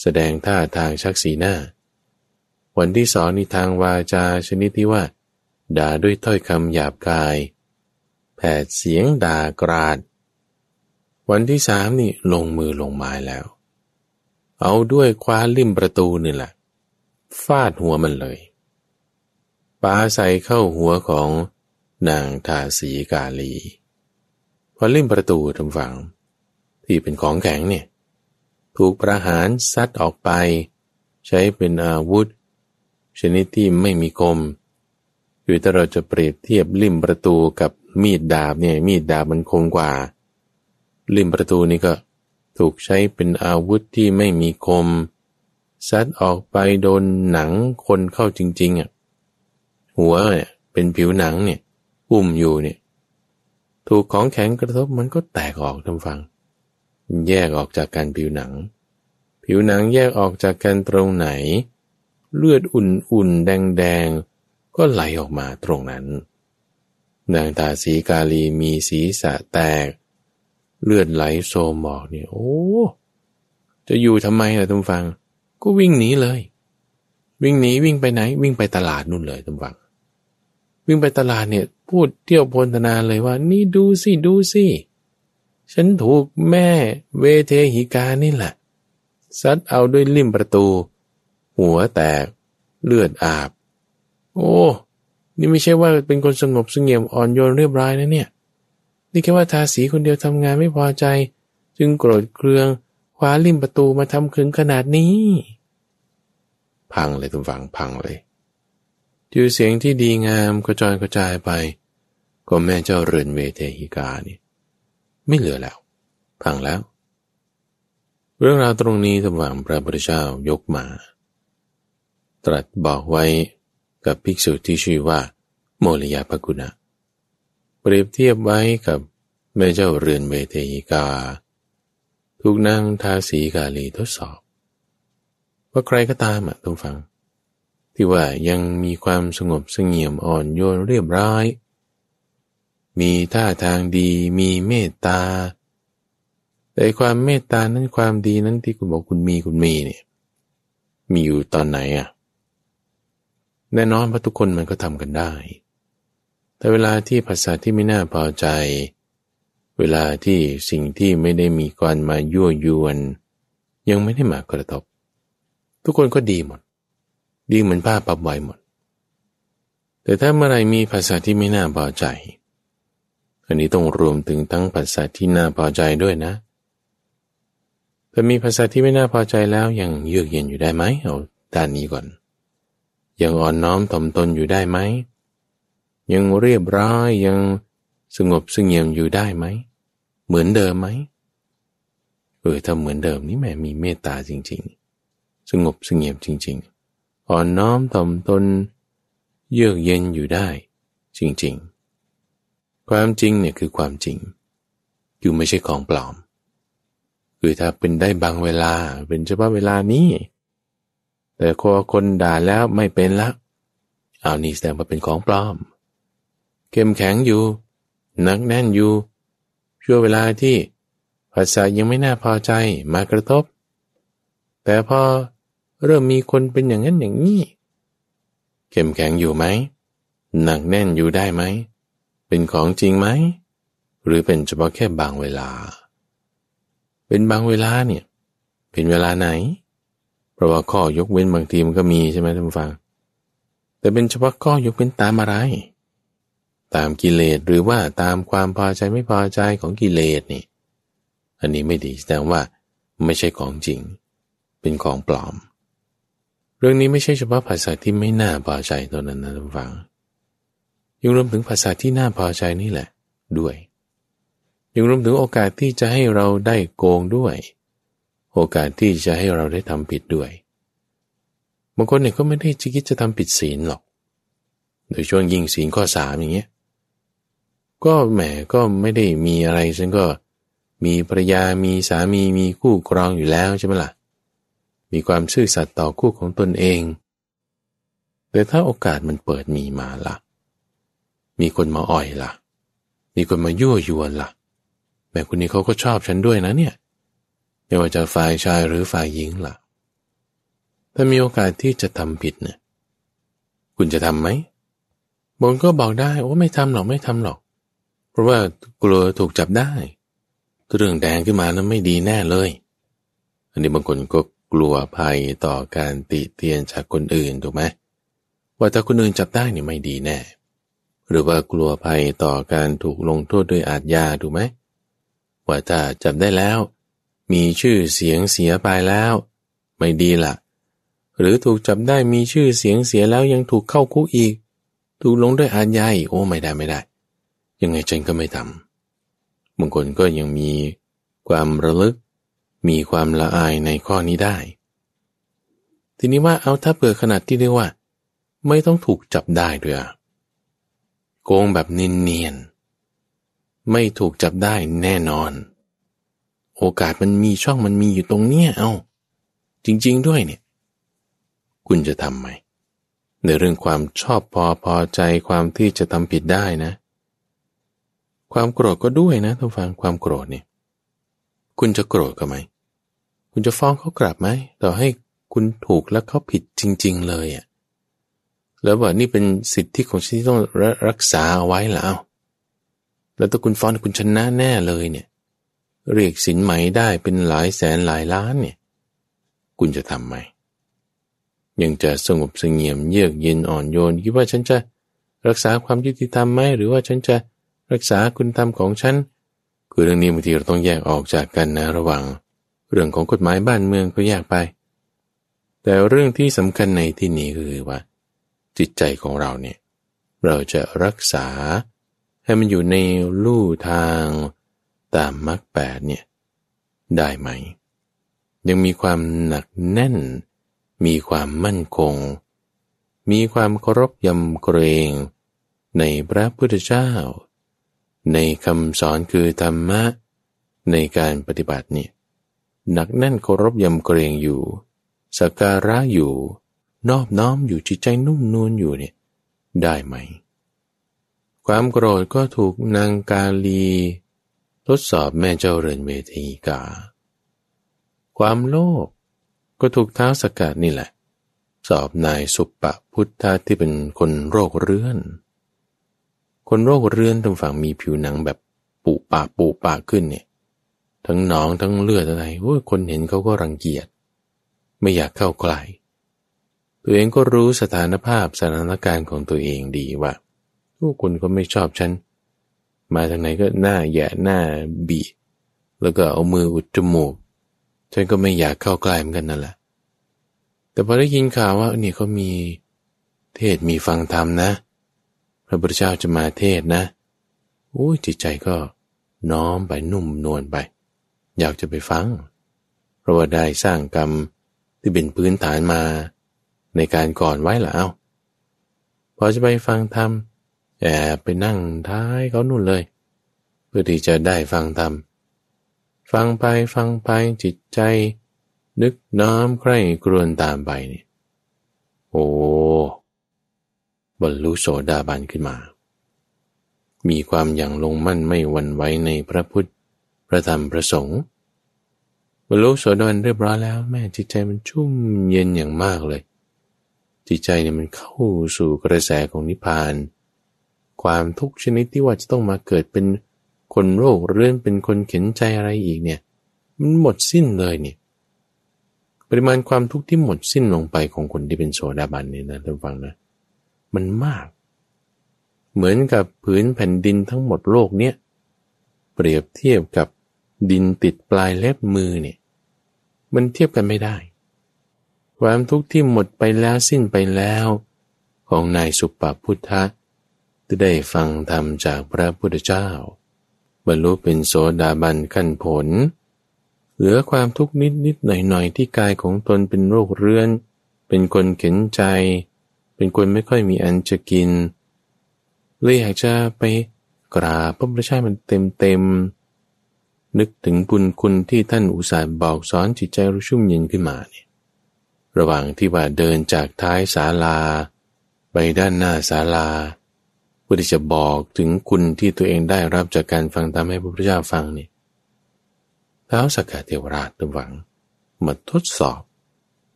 แสดงท่าทางชักสีหน้าวันที่สองในทางวาจาชนิดที่ว่าด่าด้วยถ้อยคำหยาบกายแผดเสียงด่ากราดวันที่สามนี่ลงมือลงไม้แล้วเอาด้วยคว้าลิ่มประตูนี่แหละฟาดหัวมันเลยปาใส่เข้าหัวของนางทาสีกาลีพอลิ่มประตูทางฝั่งที่เป็นของแข็งเนี่ยถูกประหารซัดออกไปใช้เป็นอาวุธชนิดที่ไม่มีคมคือถ้าเราจะเปรียบเทียบลิ่มประตูกับมีดดาบเนี่ยมีดดาบมันคมกว่าลิ่มประตูนี่ก็ถูกใช้เป็นอาวุธที่ไม่มีคมซัดออกไปโดนหนังคนเข้าจริงๆอ่ะหัวเนี่ยเป็นผิวหนังเนี่ยอุ้มอยู่เนี่ยถูกของแข็งกระทบมันก็แตกออกทำฟังแยกออกจากกันผิวหนังผิวหนังแยกออกจากกันตรงไหนเลือดอุ่นๆแดงๆก็ไหลออกมาตรงนั้นนางทาสีกาลีมีศีรษะแตกเลือดไหลโซมออกเนี่ยโอ้จะอยู่ทำไมล่ะท่านฟังก็วิ่งหนีเลยวิ่งหนีวิ่งไปไหนวิ่งไปตลาดนู่นเลยท่านฟังวิ่งไปตลาดเนี่ยพูดเที่ยวพลธนาเลยว่านี่ดูสิดูสิฉันถูกแม่เวเทหิกานี่แหละซัดเอาด้วยลิ่มประตูหัวแตกเลือดอาบโอ้นี่ไม่ใช่ว่าเป็นคนสงบเสงี่ยมอ่อนโยนเรียบร้อยนะเนี่ยนี่แค่ว่าทาสีคนเดียวทำงานไม่พอใจจึงโกรธเคืองคว้าลิ่มประตูมาทำขึ้นขนาดนี้พังเลยทุกฝั่งพังเลยชื่อเสียงที่ดีงามกระจายกระจายไปก็แม่เจ้าเรือนเวเทหิกานี่ไม่เหลือแล้วพังแล้วเรื่องราวตรงนี้ทุกฝั่งพระพุทธเจ้ายกมาตรัสบอกไว้กับภิกษุที่ชื่อว่าโมริยภกุณะเปรียบเทียบไว้กับแม่เจ้าเรือนเวเทหิกาถูกนางทาสีกาลีทดสอบว่าใครก็ตามอ่ะต้องฟังที่ว่ายังมีความสงบเสงี่ยมอ่อนโยนเรียบร้อยมีท่าทางดีมีเมตตาแต่ความเมตตานั้นความดีนั้นที่คุณบอกคุณมีคุณมีเนี่ยมีอยู่ตอนไหนอ่ะแน่นอนว่าทุกคนมันก็ทำกันได้แต่เวลาที่ภาษาที่ไม่น่าพอใจเวลาที่สิ่งที่ไม่ได้มีการมายั่วยวนยังไม่ได้มากระทบทุกคนก็ดีหมดดีเหมือนผ้าปับไว้หมดแต่ถ้าเมื่อไรมีภาษาที่ไม่น่าพอใจอันนี้ต้องรวมถึงทั้งภาษาที่น่าพอใจด้วยนะถ้ามีภาษาที่ไม่น่าพอใจแล้วยังเยือกเย็นอยู่ได้ไหมเอาด้านนี้ก่อนยังอ่อนน้อมถ่อมตนอยู่ได้ไหมยังเรียบร้อยยังสงบเสงี่ยมอยู่ได้ไหมเหมือนเดิมไหมเออถ้าเหมือนเดิมนี่แหมมีเมตตาจริงๆสงบเสงี่ยมจริงๆอ่อนน้อมถ่อมตนเยือกเย็นอยู่ได้จริงๆความจริงเนี่ยคือความจริงอยู่ไม่ใช่ของปลอมคือถ้าเป็นได้บางเวลาเป็นเฉพาะเวลานี้แต่พอคนด่าแล้วไม่เป็นละเอานี่แสดงว่าเป็นของปลอมเข้มแข็งอยู่หนักแน่นอยู่ช่วงเวลาที่ภาษายังไม่น่าพอใจมากระทบแต่พอเริ่มมีคนเป็นอย่างนั้นอย่างนี้เข้มแข็งอยู่ไหมหนักแน่นอยู่ได้ไหมเป็นของจริงไหมหรือเป็นเฉพาะแค่บางเวลาเป็นบางเวลาเนี่ยเป็นเวลาไหนเพราะว่าข้อยกเว้นบางทีมันก็มีใช่ไหมท่านผู้ฟังแต่เป็นเฉพาะข้อยกเว้นตามอะไรตามกิเลสหรือว่าตามความพอใจไม่พอใจของกิเลสนี่อันนี้ไม่ดีแสดงว่าไม่ใช่ของจริงเป็นของปลอมเรื่องนี้ไม่ใช่เฉพาะภาษาที่ไม่น่าพอใจเท่านั้นนะท่านฟังยังรวมถึงภาษาที่น่าพอใจนี่แหละด้วยยังรวมถึงโอกาสที่จะให้เราได้โกงด้วยโอกาสที่จะให้เราได้ทำผิดด้วยบางคนเนี่ยก็ไม่ได้คิดจะทำผิดศีลหรอกโดยช่วงยิ่งศีลข้อสามอย่างเงี้ยก็แหมก็ไม่ได้มีอะไรฉันก็มีภรรยามีสามีมีคู่ครองอยู่แล้วใช่ไหมล่ะมีความซื่อสัตย์ต่อคู่ของตนเองแต่ถ้าโอกาสมันเปิดมีมาล่ะมีคนมาอ่อยล่ะมีคนมายั่วยวนล่ะแหมคนนี้เขาก็ชอบฉันด้วยนะเนี่ยไม่ว่าจะฝ่ายชายหรือฝ่ายหญิงล่ะ ถ้ามีโอกาสที่จะทำผิดเนี่ยคุณจะทำไหมบางคนก็บอกได้โอ้ไม่ทำหรอกไม่ทำหรอกเพราะว่ากลัวถูกจับได้เรื่องแดงขึ้นมาแล้วไม่ดีแน่เลยอันนี้บางคนก็กลัวภัยต่อการติเตียนจากคนอื่นถูกไหมว่าถ้าคนอื่นจับได้นี่ไม่ดีแน่หรือว่ากลัวภัยต่อการถูกลงโทษด้วยอาญาถูกไหมว่าถ้าจับได้แล้วมีชื่อเสียงเสียไปแล้วไม่ดีล่ะหรือถูกจับได้มีชื่อเสียงเสียแล้วยังถูกเข้าคุกอีกถูกลงด้วยอาญาอีกโอ้ไม่ได้ไม่ได้ยังไงฉันก็ไม่ทำบางคนก็ยังมีความระลึกมีความละอายในข้อนี้ได้ทีนี้ว่าเอาถ้าเผื่อขนาดที่เรียกว่าไม่ต้องถูกจับได้ด้วยโกงแบบเนียนๆไม่ถูกจับได้แน่นอนโอกาสมันมีช่องมันมีอยู่ตรงเนี้ยเอาจริงๆด้วยเนี่ยคุณจะทำไหมในเรื่องความชอบพอพอใจความที่จะทำผิดได้นะความโกรธก็ด้วยนะท่านฟังความโกรธนี่คุณจะโกรธกันไหมคุณจะฟ้องเขากลับไหมต่อให้คุณถูกและเขาผิดจริงๆเลยอ่ะแล้วว่านี่เป็นสิทธิของฉันที่ต้องรักษาเอาไว้แล้วแล้วถ้าคุณฟ้องคุณชนะแน่เลยเนี่ยเรียกสินไหมได้เป็นหลายแสนหลายล้านเนี่ยคุณจะทำไหมยังจะสงบเสงี่ยมเยือกเย็นอ่อนโยนคิดว่าฉันจะรักษาความยุติธรรมไหมหรือว่าฉันจะรักษาคุณธรรมของฉันคือเรื่องนี้บางทีเราต้องแยกออกจากกันนะระหว่างเรื่องของกฎหมายบ้านเมืองก็แยกไปแต่เรื่องที่สำคัญในที่นี้คือว่าจิตใจของเราเนี่ยเราจะรักษาให้มันอยู่ในลู่ทางตามมรรคแปดเนี่ยได้ไหมยังมีความหนักแน่นมีความมั่นคงมีความเคารพยำเกรงในพระพุทธเจ้าในคำสอนคือธรรมะในการปฏิบัติเนี่ยหนักแน่นเคารพยำเกรงอยู่สักการะอยู่นอบน้อมอยู่จิตใจนุ่มนวลอยู่เนี่ยได้ไหมความโกรธก็ถูกนางกาลีทดสอบแม่เจ้าเรือนเวทีกาความโลภก็ถูกท้าวสักกะนี่แหละสอบนายสุปปพุทธะที่เป็นคนโรคเรื้อนคนโรคเรื้อนตรงฝั่งมีผิวหนังแบบปุปะปุปะขึ้นเนี่ยทั้งหนองทั้งเลือดอะไรโอ้ยคนเห็นเขาก็รังเกียจไม่อยากเข้าใกล้ตัวเองก็รู้สถานภาพสถานการณ์ของตัวเองดีว่าผู้คนก็ไม่ชอบฉันมาทางไหนก็หน้าแย่หน้าบีแล้วก็เอามืออุดจมูกฉันก็ไม่อยากเข้าใกล้เหมือนกันนั่นแหละแต่พอได้ยินข่าวว่าเนี่ยเขามีเทศมีฟังธรรมนะพระพุทธเจ้าจะมาเทศนะโอ้ยจิตใจก็น้อมไปนุ่มนวลไปอยากจะไปฟังเพราะว่าได้สร้างกรรมที่เป็นพื้นฐานมาในการก่อนไว้แล้วพอจะไปฟังธรรมแอบไปนั่งท้ายเขานู่นเลยเพื่อที่จะได้ฟังธรรมฟังไปฟังไปจิตใจนึกน้อมใคร่ครวญตามไปนี่โอ้บรรลุโสดาบันขึ้นมามีความอย่างลงมั่นไม่หวั่นไหวในพระพุทธพระธรรมพระสงฆ์บรรลุโสดาบันเรียบร้อยแล้วแม่จิตใจมันชุ่มเย็นอย่างมากเลยจิตใจเนี่ยมันเข้าสู่กระแสของนิพพานความทุกชนิดที่ว่าจะต้องมาเกิดเป็นคนโรคเรื้อนเป็นคนเข็นใจอะไรอีกเนี่ยมันหมดสิ้นเลยเนี่ยปริมาณความทุกข์ที่หมดสิ้นลงไปของคนที่เป็นโสดาบันเนี่ยนะท่านฟังนะมันมากเหมือนกับผืนแผ่นดินทั้งหมดโลกเนี่ยเปรียบเทียบกับดินติดปลายเล็บมือเนี่ยมันเทียบกันไม่ได้ความทุกข์ที่หมดไปแล้วสิ้นไปแล้วของนายสุปปพุทธะที่ได้ฟังธรรมจากพระพุทธเจ้าบรรลุเป็นโสดาบันขั้นผลเหลือความทุกข์นิดๆหน่อยๆที่กายของตนเป็นโรคเรื้อนเป็นคนเข็นใจเป็นคนไม่ค่อยมีอันจะกินเลยอยากจะไปกราบพระพุทธเจ้ามันเต็มๆนึกถึงบุญคุณที่ท่านอุตส่าห์บอกสอนจิตใจรู้ชุ่มเย็นขึ้นมาเนี่ยระหว่างที่ว่าเดินจากท้ายศาลาไปด้านหน้าศาลาเพื่อที่จะบอกถึงคุณที่ตัวเองได้รับจากการฟังธรรมให้พระพุทธเจ้าฟังนี่ท้าวสักกะเทวราชตวังมาทดสอบ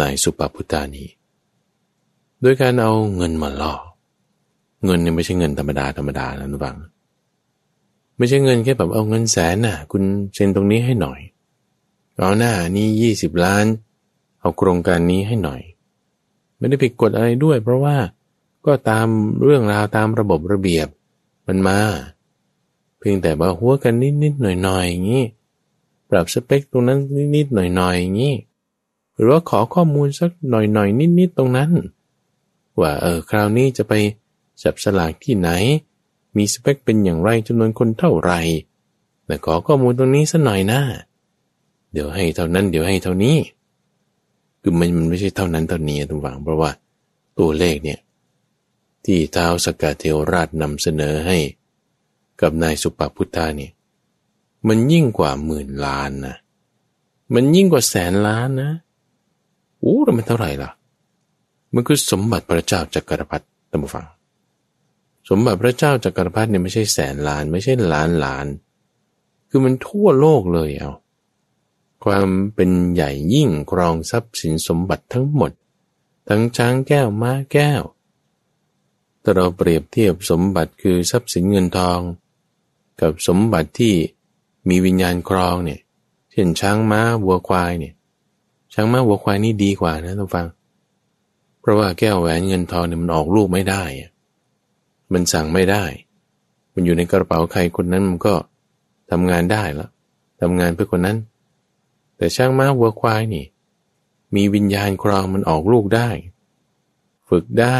นายสุปปุตตานีโดยการเอาเงินมาล่อเงินเนี่ยไม่ใช่เงินธรรมดาธรรมดานะทุกท่านไม่ใช่เงินแค่แบบเอาเงินแสนน่ะคุณเซ็นตรงนี้ให้หน่อยเอาหน้านี่ยี่สิบล้านเอาโครงการนี้ให้หน่อยไม่ได้ผิดกฎอะไรด้วยเพราะว่าก็ตามเรื่องราวตามระบบระเบียบมันมาเพียงแต่ว่าหัวกันนิดๆหน่อยๆอย่างนี้ปรับสเปคตรงนั้นนิดๆหน่อยๆอย่างนี้หรือว่าขอข้อมูลสักหน่อยๆนิดๆตรงนั้นว่าเออคราวนี้จะไปจับสลากที่ไหนมีสเปคเป็นอย่างไรจำนวนคนเท่าไหร่แต่ขอข้อมูลตรงนี้สักหน่อยนะเดี๋ยวให้เท่านั้นเดี๋ยวให้เท่านี้คือมันมันไม่ใช่เท่านั้นเท่านี้ทุกฝั่งเพราะว่าตัวเลขเนี่ยที่ท้าวสักกะเทวราชนำเสนอให้กับนายสุปปุตตานี่มันยิ่งกว่าหมื่นล้านนะมันยิ่งกว่าแสนล้านนะโอ้แล้วมันเท่าไหร่ล่ะมันคือสมบัติพระเจ้าจักรพรรดิท่านผู้ฟังสมบัติพระเจ้าจักรพรรดิเนี่ยไม่ใช่แสนล้านไม่ใช่ล้านล้านคือมันทั่วโลกเลยเอาความเป็นใหญ่ยิ่งครองทรัพย์สินสมบัติทั้งหมดทั้งช้างแก้วม้าแก้วถ้าเราเปรียบเทียบสมบัติคือทรัพย์สินเงินทองกับสมบัติที่มีวิญญาณครองเนี่ยเช่นช้างม้าวัวควายเนี่ยช้างม้าวัวควายนี่ดีกว่านะท่านฟังเพราะว่าแก้วแหวนเงินทองเนี่ยมันออกลูกไม่ได้มันสั่งไม่ได้มันอยู่ในกระเป๋าใครคนนั้นมันก็ทำงานได้ละทำงานเพื่อคนนั้นแต่ช้างม้าวัวควายนี่มีวิญญาณครองมันออกลูกได้ฝึกได้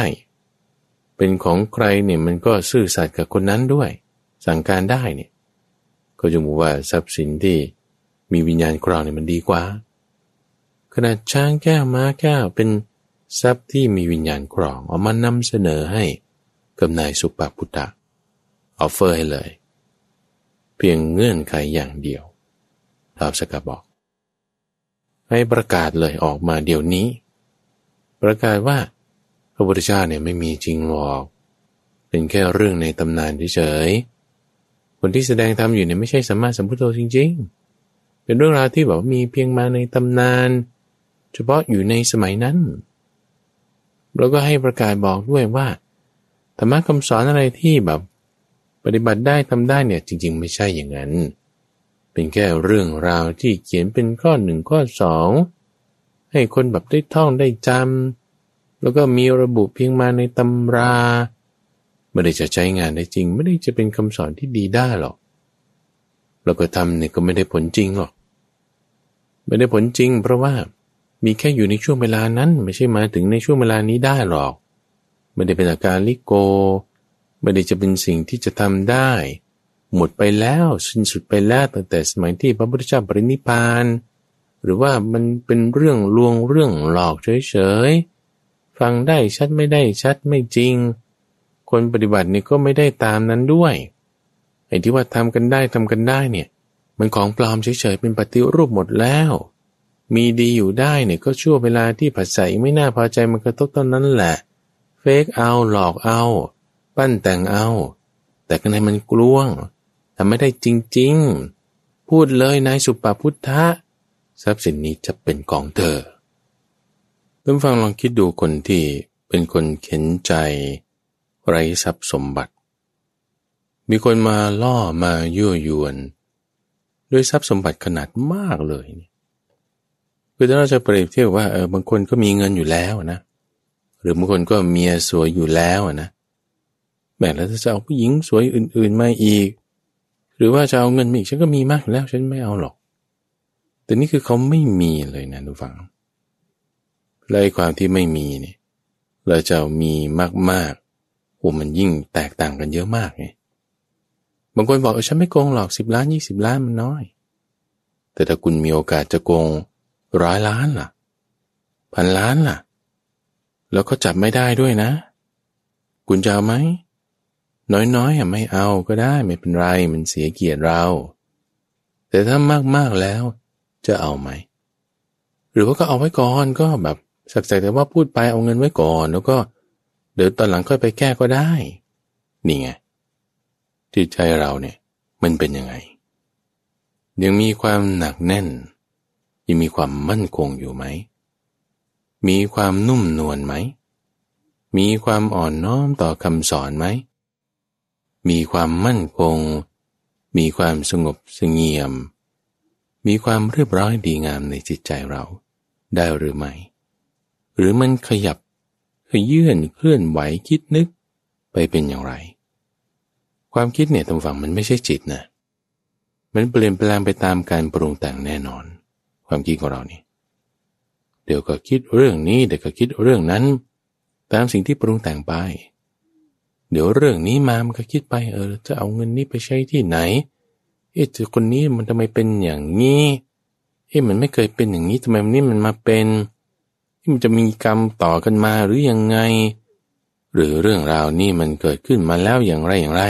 เป็นของใครเนี่ยมันก็ซื่อสัตย์กับคนนั้นด้วยสั่งการได้เนี่ยก็จะบอกว่าทรัพย์สินที่มีวิญญาณครองเนี่ยมันดีกว่าขนาดช้างแก้วม้าแก้วเป็นทรัพย์ที่มีวิญญาณครองเอามานำเสนอให้กับนายสุปปุตตะออฟเฟอร์ให้เลยเพียงเงื่อนไขอย่างเดียวท้าวสักกะบอกให้ประกาศเลยออกมาเดี๋ยวนี้ประกาศว่าพระพุทธเจ้าเนี่ยไม่มีจริงหรอกเป็นแค่เรื่องในตำนานเฉยๆคนที่แสดงธรรมอยู่เนี่ยไม่ใช่สัมมาสัมพุทโธจริงๆเป็นเรื่องราวที่แบบมีเพียงมาในตำนานเฉพาะอยู่ในสมัยนั้นแล้วก็ให้ประกาศบอกด้วยว่าธรรมะคำสอนอะไรที่แบบปฏิบัติได้ทำได้เนี่ยจริงๆไม่ใช่อย่างนั้นเป็นแค่เรื่องราวที่เขียนเป็นข้อหนึ่งข้อสองให้คนแบบได้ท่องได้จำแล้วก็มีระบุเพียงมาในตำราไม่ได้จะใช้งานได้จริงไม่ได้จะเป็นคำสอนที่ดีได้หรอกแล้วก็ทำเนี่ยก็ไม่ได้ผลจริงหรอกไม่ได้ผลจริงเพราะว่ามีแค่อยู่ในช่วงเวลานั้นไม่ใช่มาถึงในช่วงเวลานี้ได้หรอกไม่ได้เป็นอาการลิโกไม่ได้จะเป็นสิ่งที่จะทำได้หมดไปแล้วสิ้นสุดไปแล้วตั้งแต่สมัยที่พระพุทธเจ้าปรินิพพานหรือว่ามันเป็นเรื่องลวงเรื่องหลอกเฉยๆฟังได้ชัดไม่ได้ชัดไม่จริงคนปฏิบัตินี่ก็ไม่ได้ตามนั้นด้วยไอ้ที่ว่าทำกันได้ทำกันได้เนี่ยมันของปลอมเฉยๆเป็นปฏิรูปหมดแล้วมีดีอยู่ได้เนี่ยก็ชั่วเวลาที่ผัสสะไม่น่าพอใจมันกระทบตอนนั้นแหละเฟกเอาหลอกเอาปั้นแต่งเอาแต่ข้างในมันกลวงทำไม่ได้จริงๆพูดเลยนายสุปปุตตะทรัพย์สินนี้จะเป็นของเธอเพื่อนฟังลองคิดดูคนที่เป็นคนเข็นใจไร้ทรัพย์สมบัติมีคนมาล่อมายั่วยวนด้วยทรัพย์สมบัติขนาดมากเลยคือถ้าเราจะเปรียบเทียบว่าเออบางคนก็มีเงินอยู่แล้วนะหรือบางคนก็เมียสวยอยู่แล้วนะแม้แล้วถ้าจะเอาผู้หญิงสวยอื่นๆมาอีกหรือว่าจะเอาเงินมาอีกฉันก็มีมากแล้วฉันไม่เอาหรอกแต่นี่คือเขาไม่มีเลยนะทุกฝั่งและความที่ไม่มีเนี่ยเราจะมีมากๆโอ้มันยิ่งแตกต่างกันเยอะมากไงบางคนบอกว่าฉันไม่โกงหรอกสิบล้านยี่สิบล้านมันน้อยแต่ถ้าคุณมีโอกาสจะโกงร้อยล้านล่ะพันล้านล่ะแล้วก็จับไม่ได้ด้วยนะคุณจะเอาไหมน้อยๆอ่ะไม่เอาก็ได้ไม่เป็นไรมันเสียเกียรติเราแต่ถ้ามากๆแล้วจะเอาไหมหรือว่าก็เอาไว้ก่อนก็แบบสักๆแต่ว่าพูดไปเอาเงินไว้ก่อนแล้วก็เดี๋ยวตอนหลังค่อยไปแก้ก็ได้นี่ไงจิตใจเราเนี่ยมันเป็นยังไงยังมีความหนักแน่นยังมีความมั่นคงอยู่ไหม มีความนุ่มนวลไหมมีความอ่อนน้อมต่อคำสอนไหมมีความมั่นคงมีความสงบเสงี่ยมมีความเรียบร้อยดีงามในจิตใจเราได้หรือไม่หรือมันขยับขยื่นเคลื่อนไหวคิดนึกไปเป็นอย่างไรความคิดเนี่ยตรงฝั่งมันไม่ใช่จิตนะมันเปลี่ยนแปลงไปตามการปรุงแต่งแน่นอนความคิดของเรานี่เดี๋ยวก็คิดเรื่องนี้เดี๋ยวก็คิดเรื่องนั้นตามสิ่งที่ปรุงแต่งไปเดี๋ยวเรื่องนี้มามันก็คิดไปเออจะเอาเงินนี้ไปใช้ที่ไหนเอ๊ะคนนี้มันทำไมเป็นอย่างนี้เอ๊ะมันไม่เคยเป็นอย่างนี้ทำไมวันนี้มันมาเป็นมันจะมีกรรมต่อกันมาหรือยังไงหรือเรื่องราวนี่มันเกิดขึ้นมาแล้วอย่างไรอย่างไร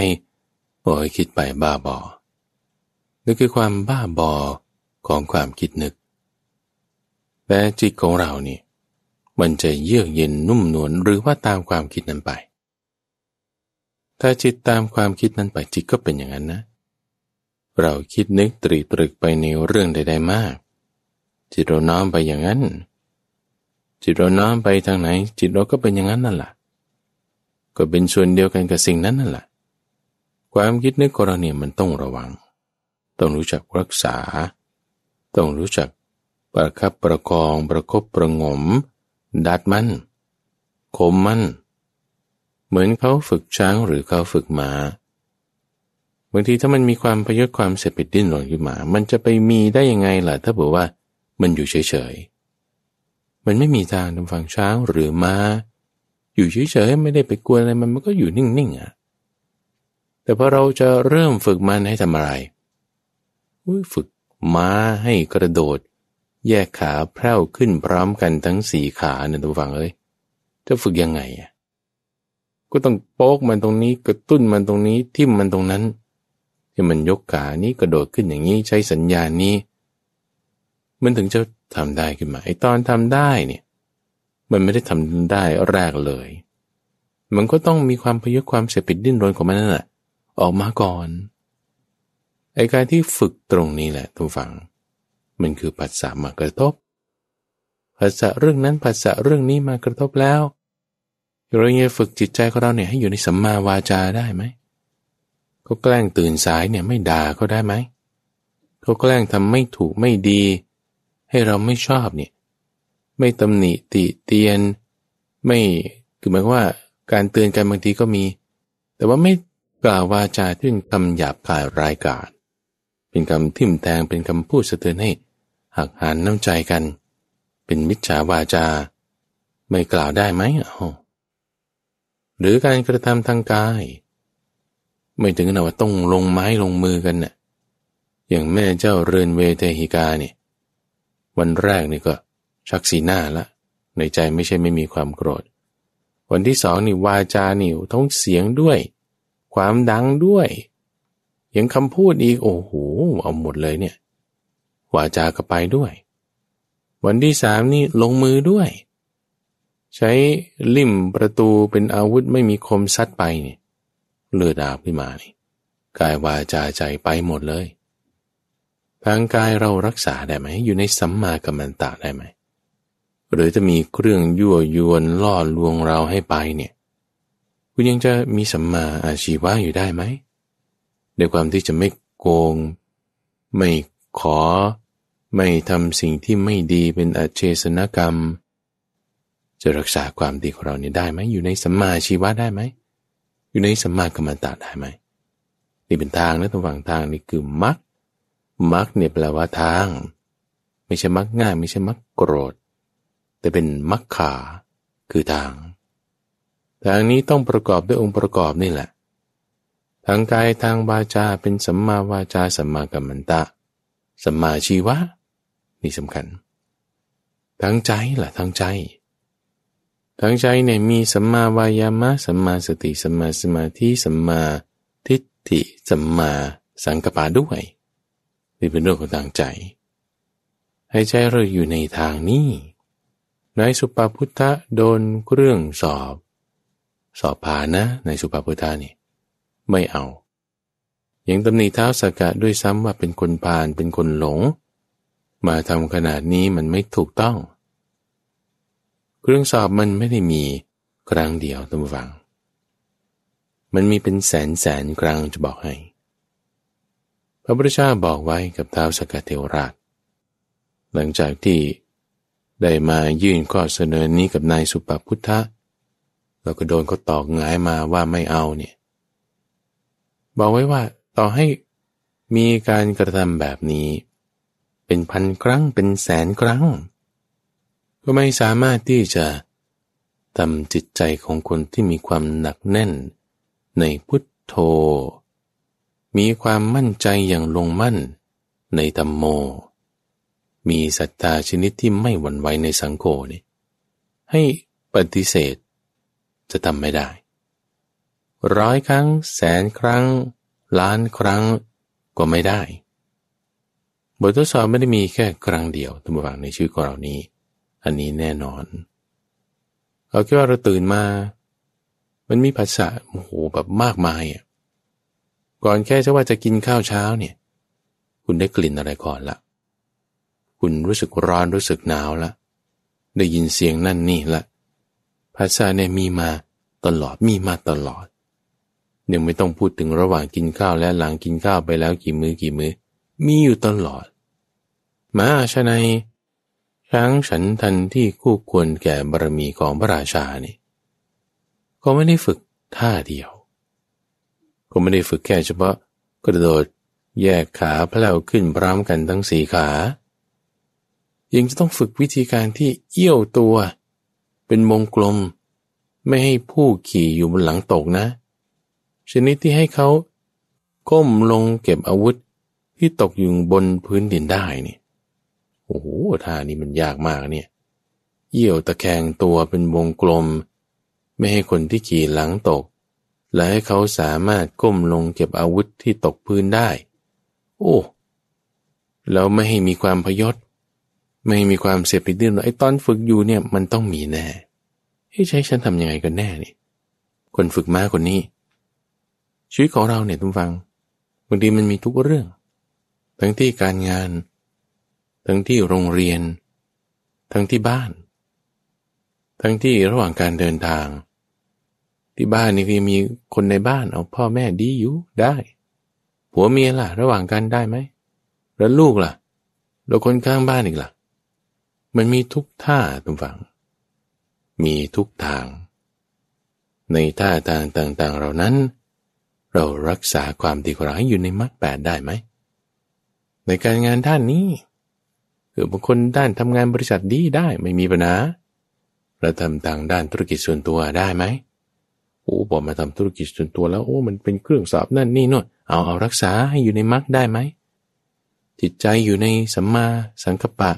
โอ้ยคิดไปบ้าบอนั่นคือความบ้าบอของความคิดนึกแต่จิตของเรานี่มันจะเยือกเย็นนุ่มนวลหรือว่าตามความคิดนั้นไปถ้าจิตตามความคิดนั้นไปจิตก็เป็นอย่างนั้นนะเราคิดนึกตรีตรึกไปในเรื่องใดๆมากจิตเราน้อมไปอย่างนั้นจิตเราน้อมไปทางไหนจิตเราก็เป็นอย่างนั้นนั่นแหละก็เป็นส่วนเดียวกันกับสิ่งนั้นนั่นแหละความคิดนึกของเราเนี่ยมันต้องระวังต้องรู้จักรักษาต้องรู้จักประคับประคองประคบประงมดัดมันคมมันเหมือนเขาฝึกช้างหรือเขาฝึกม้าบางทีถ้ามันมีความพยศความเสพติดดิ้นรนขึ้นมามันจะไปมีได้ยังไงล่ะถ้าบอกว่ามันอยู่เฉยๆมันไม่มีทางทำฟังช้างหรือม้าอยู่เฉยๆไม่ได้ไปกวนอะไรมันมันก็อยู่นิ่งๆอ่ะแต่พอเราจะเริ่มฝึกมันให้ทำอะไรฝึกม้าให้กระโดดแยกขาแพร่วขึ้นพร้อมกันทั้งสี่ขาเนี่ยทุกฝั่งเอ้ยจะฝึกยังไงอ่ะก็ต้องโป๊กมันตรงนี้กระตุ้นมันตรงนี้ทิ่มมันตรงนั้นที่มันยกขานี้กระโดดขึ้นอย่างนี้ใช้สัญญาณนี้มันถึงจะทำได้ขึ้นมาไอ้ตอนทำได้เนี่ยมันไม่ได้ทำได้แรกเลยมันก็ต้องมีความพยศความเสพติดดิ้นรนของมันนั่นแหละออกมาก่อนไอ้การที่ฝึกตรงนี้แหละทุกฝั่งมันคือผัสสะมากระทบผัสสะเรื่องนั้นผัสสะเรื่องนี้มากระทบแล้วเราจะฝึกจิตใจของเราเนี่ยให้อยู่ในสัมมาวาจาได้ไหมเขาแกล้งตื่นสายเนี่ยไม่ด่าเขาได้ไหมเขาแกล้งทำไม่ถูกไม่ดีให้เราไม่ชอบเนี่ยไม่ตำหนิติเตียนไม่คือหมายว่าการเตือนกันบางทีก็มีแต่ว่าไม่กล่าววาจาที่เป็นคำหยาบคายร้ายกาจเป็นคำทิ่มแทงเป็นคำพูดสะเทือนให้หักหานน้ำใจกันเป็นมิจฉาวาจาไม่กล่าวได้ไหมอ๋อหรือการกระทำทางกายไม่ถึงขนาดว่าต้องลงไม้ลงมือกันน่ะอย่างแม่เจ้าเรือนเวเทหิกาเนี่ยวันแรกนี่ก็ชักสีหน้าละในใจไม่ใช่ไม่มีความโกรธวันที่สองนี่วาจานี่ทั้งเสียงด้วยความดังด้วยยังคำพูดอีกโอ้โหเอาหมดเลยเนี่ยวาจาก็ไปด้วยวันที่สามนี่ลงมือด้วยใช้ลิ่มประตูเป็นอาวุธไม่มีคมซัดไปเนี่ยเลือดอาบขึ้นมานี่กายวาจาใจไปหมดเลยทางกายเรารักษาได้ไหมอยู่ในสัมมากัมมันตะได้ไหมหรือจะมีเครื่องยั่วยวนล่อลวงเราให้ไปเนี่ยคุณยังจะมีสัมมาอาชีวะอยู่ได้ไหมในความที่จะไม่โกงไม่ขอไม่ทำสิ่งที่ไม่ดีเป็นอาเชสนกรรมจะรักษาความดีของเราเนี่ยได้ไหมอยู่ในสัมมาอาชีวะได้ไหมอยู่ในสัมมากัมมันตะได้ไหมนี่เป็นทางนะระหว่างทางนี่คือมรรคมรรคเนี่ยแปลว่าทางไม่ใช่มรรคง่ายไม่ใช่มรรคโกรธแต่เป็นมรรคาคือทางทางนี้ต้องประกอบด้วยองค์ประกอบนี่แหละทางกายทางวาจาเป็นสัมมาวาจาสัมมากัมมันตะสัมมาชีวะนี่สำคัญทางใจล่ะทางใจทางใจเนี่ยมีสัมมาวายามะสัมมาสติสัมมาสมาธิสัมมาทิฏฐิสัมมาสังกัปปะด้วยนี่เป็นเรื่องของทางใจให้ใจเราอยู่ในทางนี้นายสุปพุทธะโดนเรื่องสอบสอบผ่านนะนายสุปพุทธะนี่ไม่เอายังตำหนิท้าวสักกะด้วยซ้ำว่าเป็นคนพาลเป็นคนหลงมาทำขนาดนี้มันไม่ถูกต้อง เครื่องสอบมันไม่ได้มีครั้งเดียวท่านผู้ฟังมันมีเป็นแสนแสนครั้งจะบอกให้พระพุทธเจ้าบอกไว้กับท้าวสักกะเทวราชหลังจากที่ได้มายื่นข้อเสนอนี้กับนายสุปพุทธะแล้วก็โดนเขาตอกหงายมาว่าไม่เอาเนี่ยบอกไว้ว่าต่อให้มีการกระทำแบบนี้เป็นพันครั้งเป็นแสนครั้งก็ไม่สามารถที่จะทำจิตใจของคนที่มีความหนักแน่นในพุทโธมีความมั่นใจอย่างลงมั่นในธัมโมมีศรัทธาชนิดที่ไม่หวั่นไหวในสังโฆนี่ให้ปฏิเสธจะทำไม่ได้ร้อยครั้งแสนครั้งล้านครั้งก็ไม่ได้บททดสอบไม่ได้มีแค่ครั้งเดียวตัวอย่างในชีวิตของเรานี้อันนี้แน่นอนเอาแค่ว่าเราตื่นมามันมีผัสสะโอ้โหแบบมากมายอ่ะก่อนแค่จะว่าจะกินข้าวเช้าเนี่ยคุณได้กลิ่นอะไรก่อนละคุณรู้สึกร้อนรู้สึกหนาวละได้ยินเสียงนั่นนี่ละผัสสะเนี่ยมีมาตลอดมีมาตลอดยังไม่ต้องพูดถึงระหว่างกินข้าวและหลังกินข้าวไปแล้วกี่มื้อกี่มื้อมีอยู่ตลอดมาชะไนช้างฉันทันที่คู่ควรแก่บารมีของพระราชานี่ก็ไม่ได้ฝึกท่าเดียวก็ไม่ได้ฝึกแค่เฉพาะกระโดดแยกขาพล่าวขึ้นพร้อมกันทั้งสี่ขายังจะต้องฝึกวิธีการที่เอี้ยวตัวเป็นวงกลมไม่ให้ผู้ขี่อยู่บนหลังตกนะชนิดที่ให้เขาก้มลงเก็บอาวุธที่ตกอยู่บนพื้นดินได้นี่โอ้โหท่านี้มันยากมากเนี่ยเอี้ยวตะแคงตัวเป็นวงกลมไม่ให้คนที่ขี่หลังตกและให้เขาสามารถก้มลงเก็บอาวุธที่ตกพื้นได้โอ้แล้วไม่ให้มีความพยศไม่ให้มีความเสียผิดดิ้นไอ้ตอนฝึกอยู่เนี่ยมันต้องมีแน่ให้ใช้ฉันทำยังไงกันแน่นี่คนฝึกม้าคนนี้ชีวิตของเราเนี่ยทุกฟังบางทีมันมีทุกเรื่องทั้งที่การงานทั้งที่โรงเรียนทั้งที่บ้านทั้งที่ระหว่างการเดินทางที่บ้านนี่คือมีคนในบ้านเอาพ่อแม่ดีอยู่ได้ผัวเมียล่ะระหว่างกันได้ไหมแล้วลูกล่ะแล้วคนข้างบ้านอีกล่ะมันมีทุกท่าทุกฝั่งมีทุกทางในท่าทางต่างๆเหล่านั้นเรารักษาความดีของเราให้อยู่ในมรรคแปดได้ไหมในการงานด้านนี้คือบางคนด้านทำงานบริษัทดีได้ไม่มีปัญหาเราทำทางด้านธุรกิจส่วนตัวได้ไหมโอ้บอกมาทำธุรกิจส่วนตัวแล้วโอ้มันเป็นเครื่องสอบนั่นนี่โน่นเอาเอารักษาให้อยู่ในมรรคได้ไหมจิตใจอยู่ในสัมมาสังกัปปะ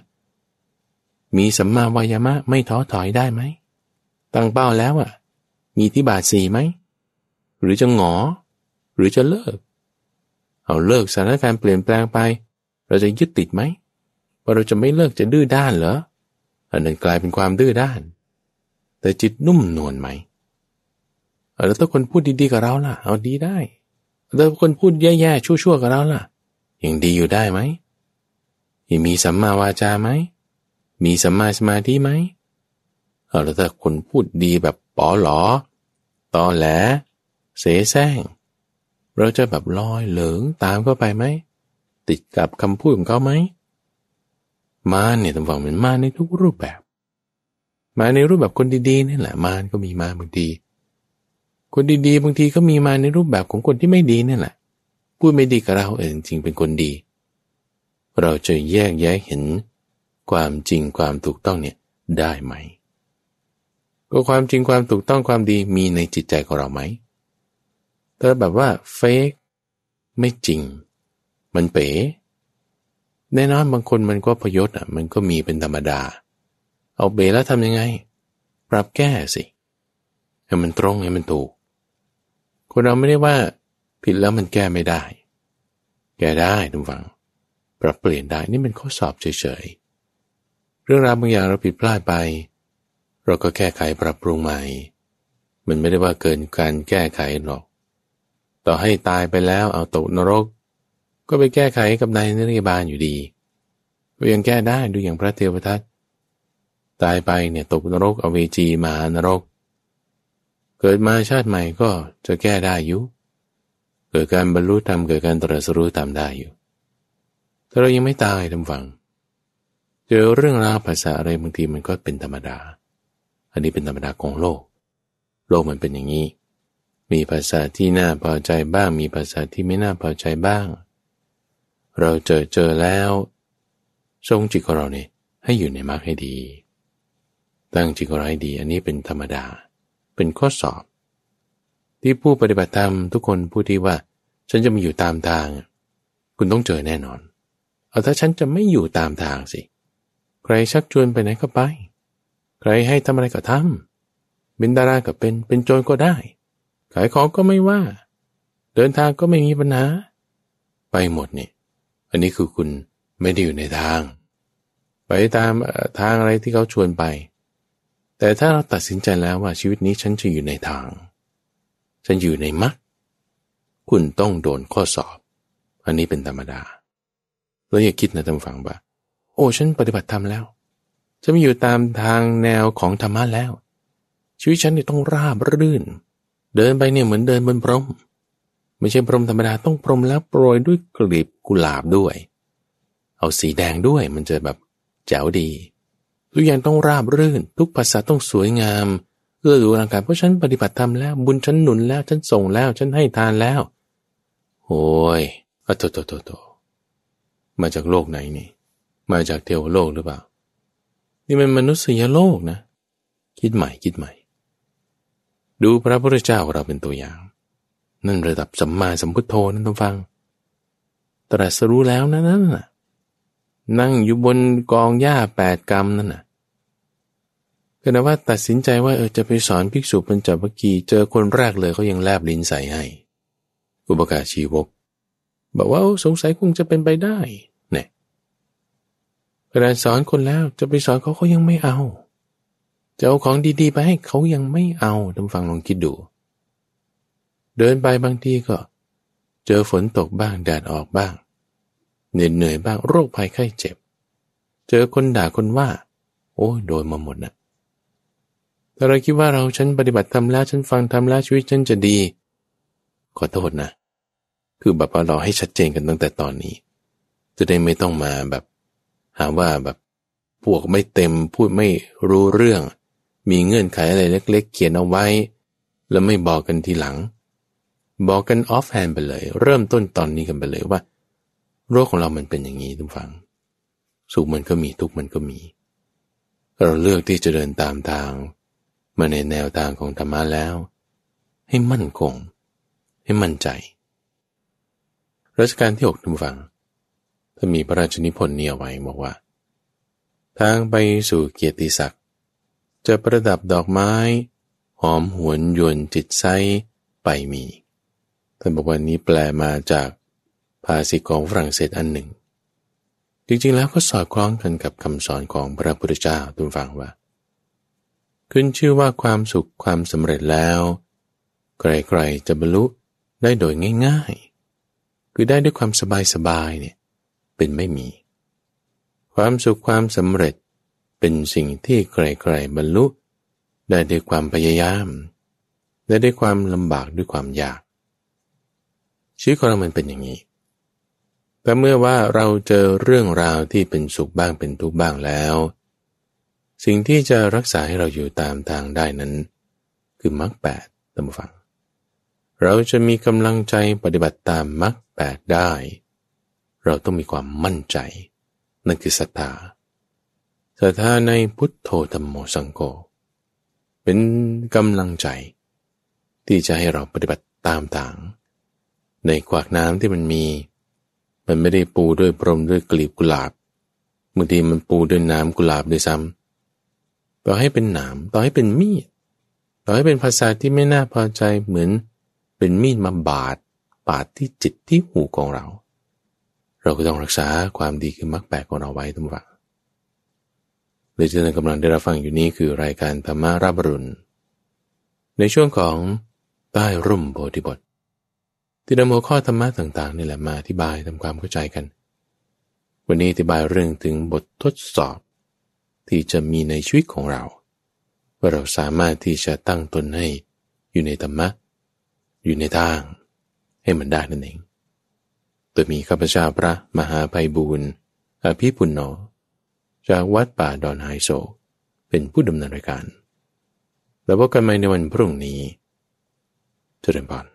มีสัมมาวายามะไม่ท้อถอยได้ไหมตั้งเป้าแล้วอ่ะมีที่บาทสี่ไหมหรือจะหงอหรือจะเลิกเอาเลิกสถานการณ์เปลี่ยนแปลงไปเราจะยึดติดไหมว่าเราจะไม่เลิกจะดื้อด้านเหรออันนั้นกลายเป็นความดื้อด้านแต่จิตนุ่มนวลไหมแล้วถ้าคนพูดดีๆกับเราล่ะเอาดีได้แล้วคนพูดแย่ๆชั่วๆกับเราล่ะยังดีอยู่ได้ไหมยังมีสัมมาวาจาไหมมีสัมมาสมาธิไหมแล้วถ้าคนพูดดีแบบป๋อหลอตอแหลเสแสร้งเราจะแบบลอยเหลิงตามเข้าไปไหมติดกับคำพูดของเขาไหมมารเนี่ยต้องบอกเหมือนมารในทุกรูปแบบมาในรูปแบบคนดีๆนี่แหละมารก็มีมาบางทีคนดีๆบางทีก็มีมาในรูปแบบของคนที่ไม่ดีนี่แหละพูดไม่ดีกับเราเองจริงเป็นคนดีเราจะแยกแยะเห็นความจริงความถูกต้องเนี่ยได้ไหมก็ความจริงความถูกต้องความดีมีในจิตใจของเราไหมถ้าแบบว่าเฟกไม่จริงมันเป๋แน่นอนบางคนมันก็พยศอ่ะมันก็มีเป็นธรรมดาเอาเป๋แล้วทำยังไงปรับแก้สิให้มันตรงให้มันถูกคนเราไม่ได้ว่าผิดแล้วมันแก้ไม่ได้แก้ได้ทุกฝั่งปรับเปลี่ยนได้นี่มันข้อสอบเฉยๆเรื่องราวบางอย่างเราผิดพลาดไปเราก็แก้ไขปรับปรุงใหม่มันไม่ได้ว่าเกินการแก้ไขหรอกต่อให้ตายไปแล้วเอาตกนรกก็ไปแก้ไขกับนายนิรยบาลอยู่ดีก็ยังแก้ได้ดูอย่างพระเทวทัต ตายไปเนี่ยตกนรกอเวจีมหานรกเกิดมาชาติใหม่ก็จะแก้ได้อยู่เกิดการบรรลุธรรมเกิดการตรัสรู้ธรรมได้อยู่ถ้าเรายังไม่ตายทำฟังเจอเรื่องราวภาษาอะไรบางทีมันก็เป็นธรรมดาอันนี้เป็นธรรมดาของโลกโลกมันเป็นอย่างนี้มีภาษาที่น่าพอใจบ้างมีภาษาที่ไม่น่าพอใจบ้างเราเจอเจอแล้วทรงจิตของเราเนี่ยให้อยู่ในมรรคให้ดีตั้งจิตของเราให้ดีอันนี้เป็นธรรมดาเป็นข้อสอบที่ผู้ปฏิบัติธรรมทุกคนพูดที่ว่าฉันจะมาอยู่ตามทางคุณต้องเจอแน่นอนเอาถ้าฉันจะไม่อยู่ตามทางสิใครชักชวนไปไหนก็ไปใครให้ทำอะไรก็ทำเป็นดาราก็เป็นเป็นโจรก็ได้ขายของก็ไม่ว่าเดินทางก็ไม่มีปัญหาไปหมดนี่อันนี้คือคุณไม่ได้อยู่ในทางไปตามทางอะไรที่เขาชวนไปแต่ถ้าเราตัดสินใจแล้วว่าชีวิตนี้ฉันจะอยู่ในทางฉันอยู่ในมรรคคุณต้องโดนข้อสอบอันนี้เป็นธรรมดาแล้วอย่าคิดนะท่านฟังว่าโอ้ฉันปฏิบัติธรรมแล้วฉันไม่อยู่ตามทางแนวของธรรมะแล้วชีวิตฉันเนี่ยต้องราบรื่นเดินไปเนี่ยเหมือนเดินบนพรมไม่ใช่พรมธรรมดาต้องพรมแล้วโปรยด้วยกลีบกุหลาบด้วยเอาสีแดงด้วยมันจะแบบแจ๋วดีทุกอย่างต้องราบรื่นทุกภาษาต้องสวยงามเอื้อดูร่างกายเพราะฉันปฏิบัติธรรมแล้วบุญฉันหนุนแล้วฉันส่งแล้วฉันให้ทานแล้วโอ้ยอะโตโตโตโตมาจากโลกไหนนี่มาจากเทวโลกหรือเปล่านี่มันมนุษยโลกนะคิดใหม่คิดใหม่ดูพระพุทธเจ้าเราเป็นตัวอย่างนั่นระดับสัมมาสัมพุทโธนั่นต้องฟังตรัสรู้แล้วนั่นน่ะนั่งอยู่บนกองหญ้าแปดกำนั่นน่ะก็นะว่าตัดสินใจว่าเออจะไปสอนภิกษุปัญจวัคคีย์เจอคนแรกเลยเขายังแลบลิ้นใส่ให้อุปการชีวกบอกว่าสงสัยคงจะเป็นไปได้เนี่ยขณะสอนคนแล้วจะไปสอนเขาเขายังไม่เอาจะเอาของดีๆไปให้เขายังไม่เอาท่านฟังลองคิดดูเดินไปบางทีก็เจอฝนตกบ้างแดดออกบ้างเหน็ดเหนื่อยบ้างโรคภัยไข้เจ็บเจอคนด่าคนว่าโอ้โดนมาหมดนะแต่เราคิดว่าเราฉันปฏิบัติธรรมแล้วฉันฟังธรรมแล้วชีวิตฉันจะดีขอโทษนะคือแบบว่าเราให้ชัดเจนกันตั้งแต่ตอนนี้จะได้ไม่ต้องมาแบบหาว่าแบบพวกไม่เต็มพูดไม่รู้เรื่องมีเงื่อนไขอะไรเล็กๆเขียนเอาไว้แล้วไม่บอกกันทีหลังบอกกันออฟแฮนด์ไปเลยเริ่มต้นตอนนี้กันไปเลยว่าโรคของเรามันเป็นอย่างนี้ทุกฝังสุขมันก็มีทุกข์มันก็มีเราเลือกที่จะเดินตามทางมาในแนวทางของธรรมะแล้วให้มั่นคงให้มั่นใจรัชกาลที่หกท่านฟังท่านมีพระราชนิพนธ์เนี่ยไว้บอกว่าทางไปสู่เกียรติศักดิ์จะประดับดอกไม้หอมหวนยวนจิตไซไปมีท่านบอกว่านี้แปลมาจากภาษิตของฝรั่งเศสอันหนึ่งจริงๆแล้วก็สอดคล้องกันกับคำสอนของพระพุทธเจ้าท่านฟังว่าขึ้นชื่อว่าความสุขความสำเร็จแล้วใครๆจะบรรลุได้โดยง่ายๆคือได้ด้วยความสบายๆเนี่ยเป็นไม่มีความสุขความสำเร็จเป็นสิ่งที่ใครๆบรรลุได้ด้วยความพยายามได้ด้วยความลำบากด้วยความยากชีวิตของเรามันเป็นอย่างนี้แต่เมื่อว่าเราเจอเรื่องราวที่เป็นสุขบ้างเป็นทุกข์บ้างแล้วสิ่งที่จะรักษาให้เราอยู่ตามทางได้นั้นคือมรรคแปดท่านผู้ฟังเราจะมีกำลังใจปฏิบัติตามมรรคแปดได้เราต้องมีความมั่นใจนั่นคือศรัทธาศรัทธาในพุทโธธัมโมสังโฆเป็นกำลังใจที่จะให้เราปฏิบัติตามทางในขวากน้ำที่มันมีมันไม่ได้ปูด้วยพรมด้วยกลีบกุหลาบบางทีมันปูด้วยน้ำกุหลาบด้วยซ้ำต่อให้เป็นหนามต่อให้เป็นมีดต่อให้เป็นภาษาที่ไม่น่าพอใจเหมือนเป็นมีดมาบาดบาดที่จิตที่หูของเราเราก็ต้องรักษาความดีคือมรรคแปดของเราไว้ทุกวันโดยที่ท่านกำลังได้รับฟังอยู่นี้คือรายการธรรมาราบรุณในช่วงของใต้ร่มโพธิบทที่นำหัวข้อธรรมะต่างๆนี่แหละมาอธิบายทำความเข้าใจกันวันนี้อธิบายเรื่องถึงบททดสอบ ที่จะมีในชีวิตของเราว่าเราสามารถที่จะตั้งตนให้อยู่ในธรรมะอยู่ในทางให้มันได้นั่นเองโดยมีข้าพเจ้าพระมหาไพบูลย์อภิปุณโญจากวัดป่าดอนไฮโซเป็นผู้ดำเนินรายการแล้วพบกันใหม่ในวันพรุ่งนี้เจริญพร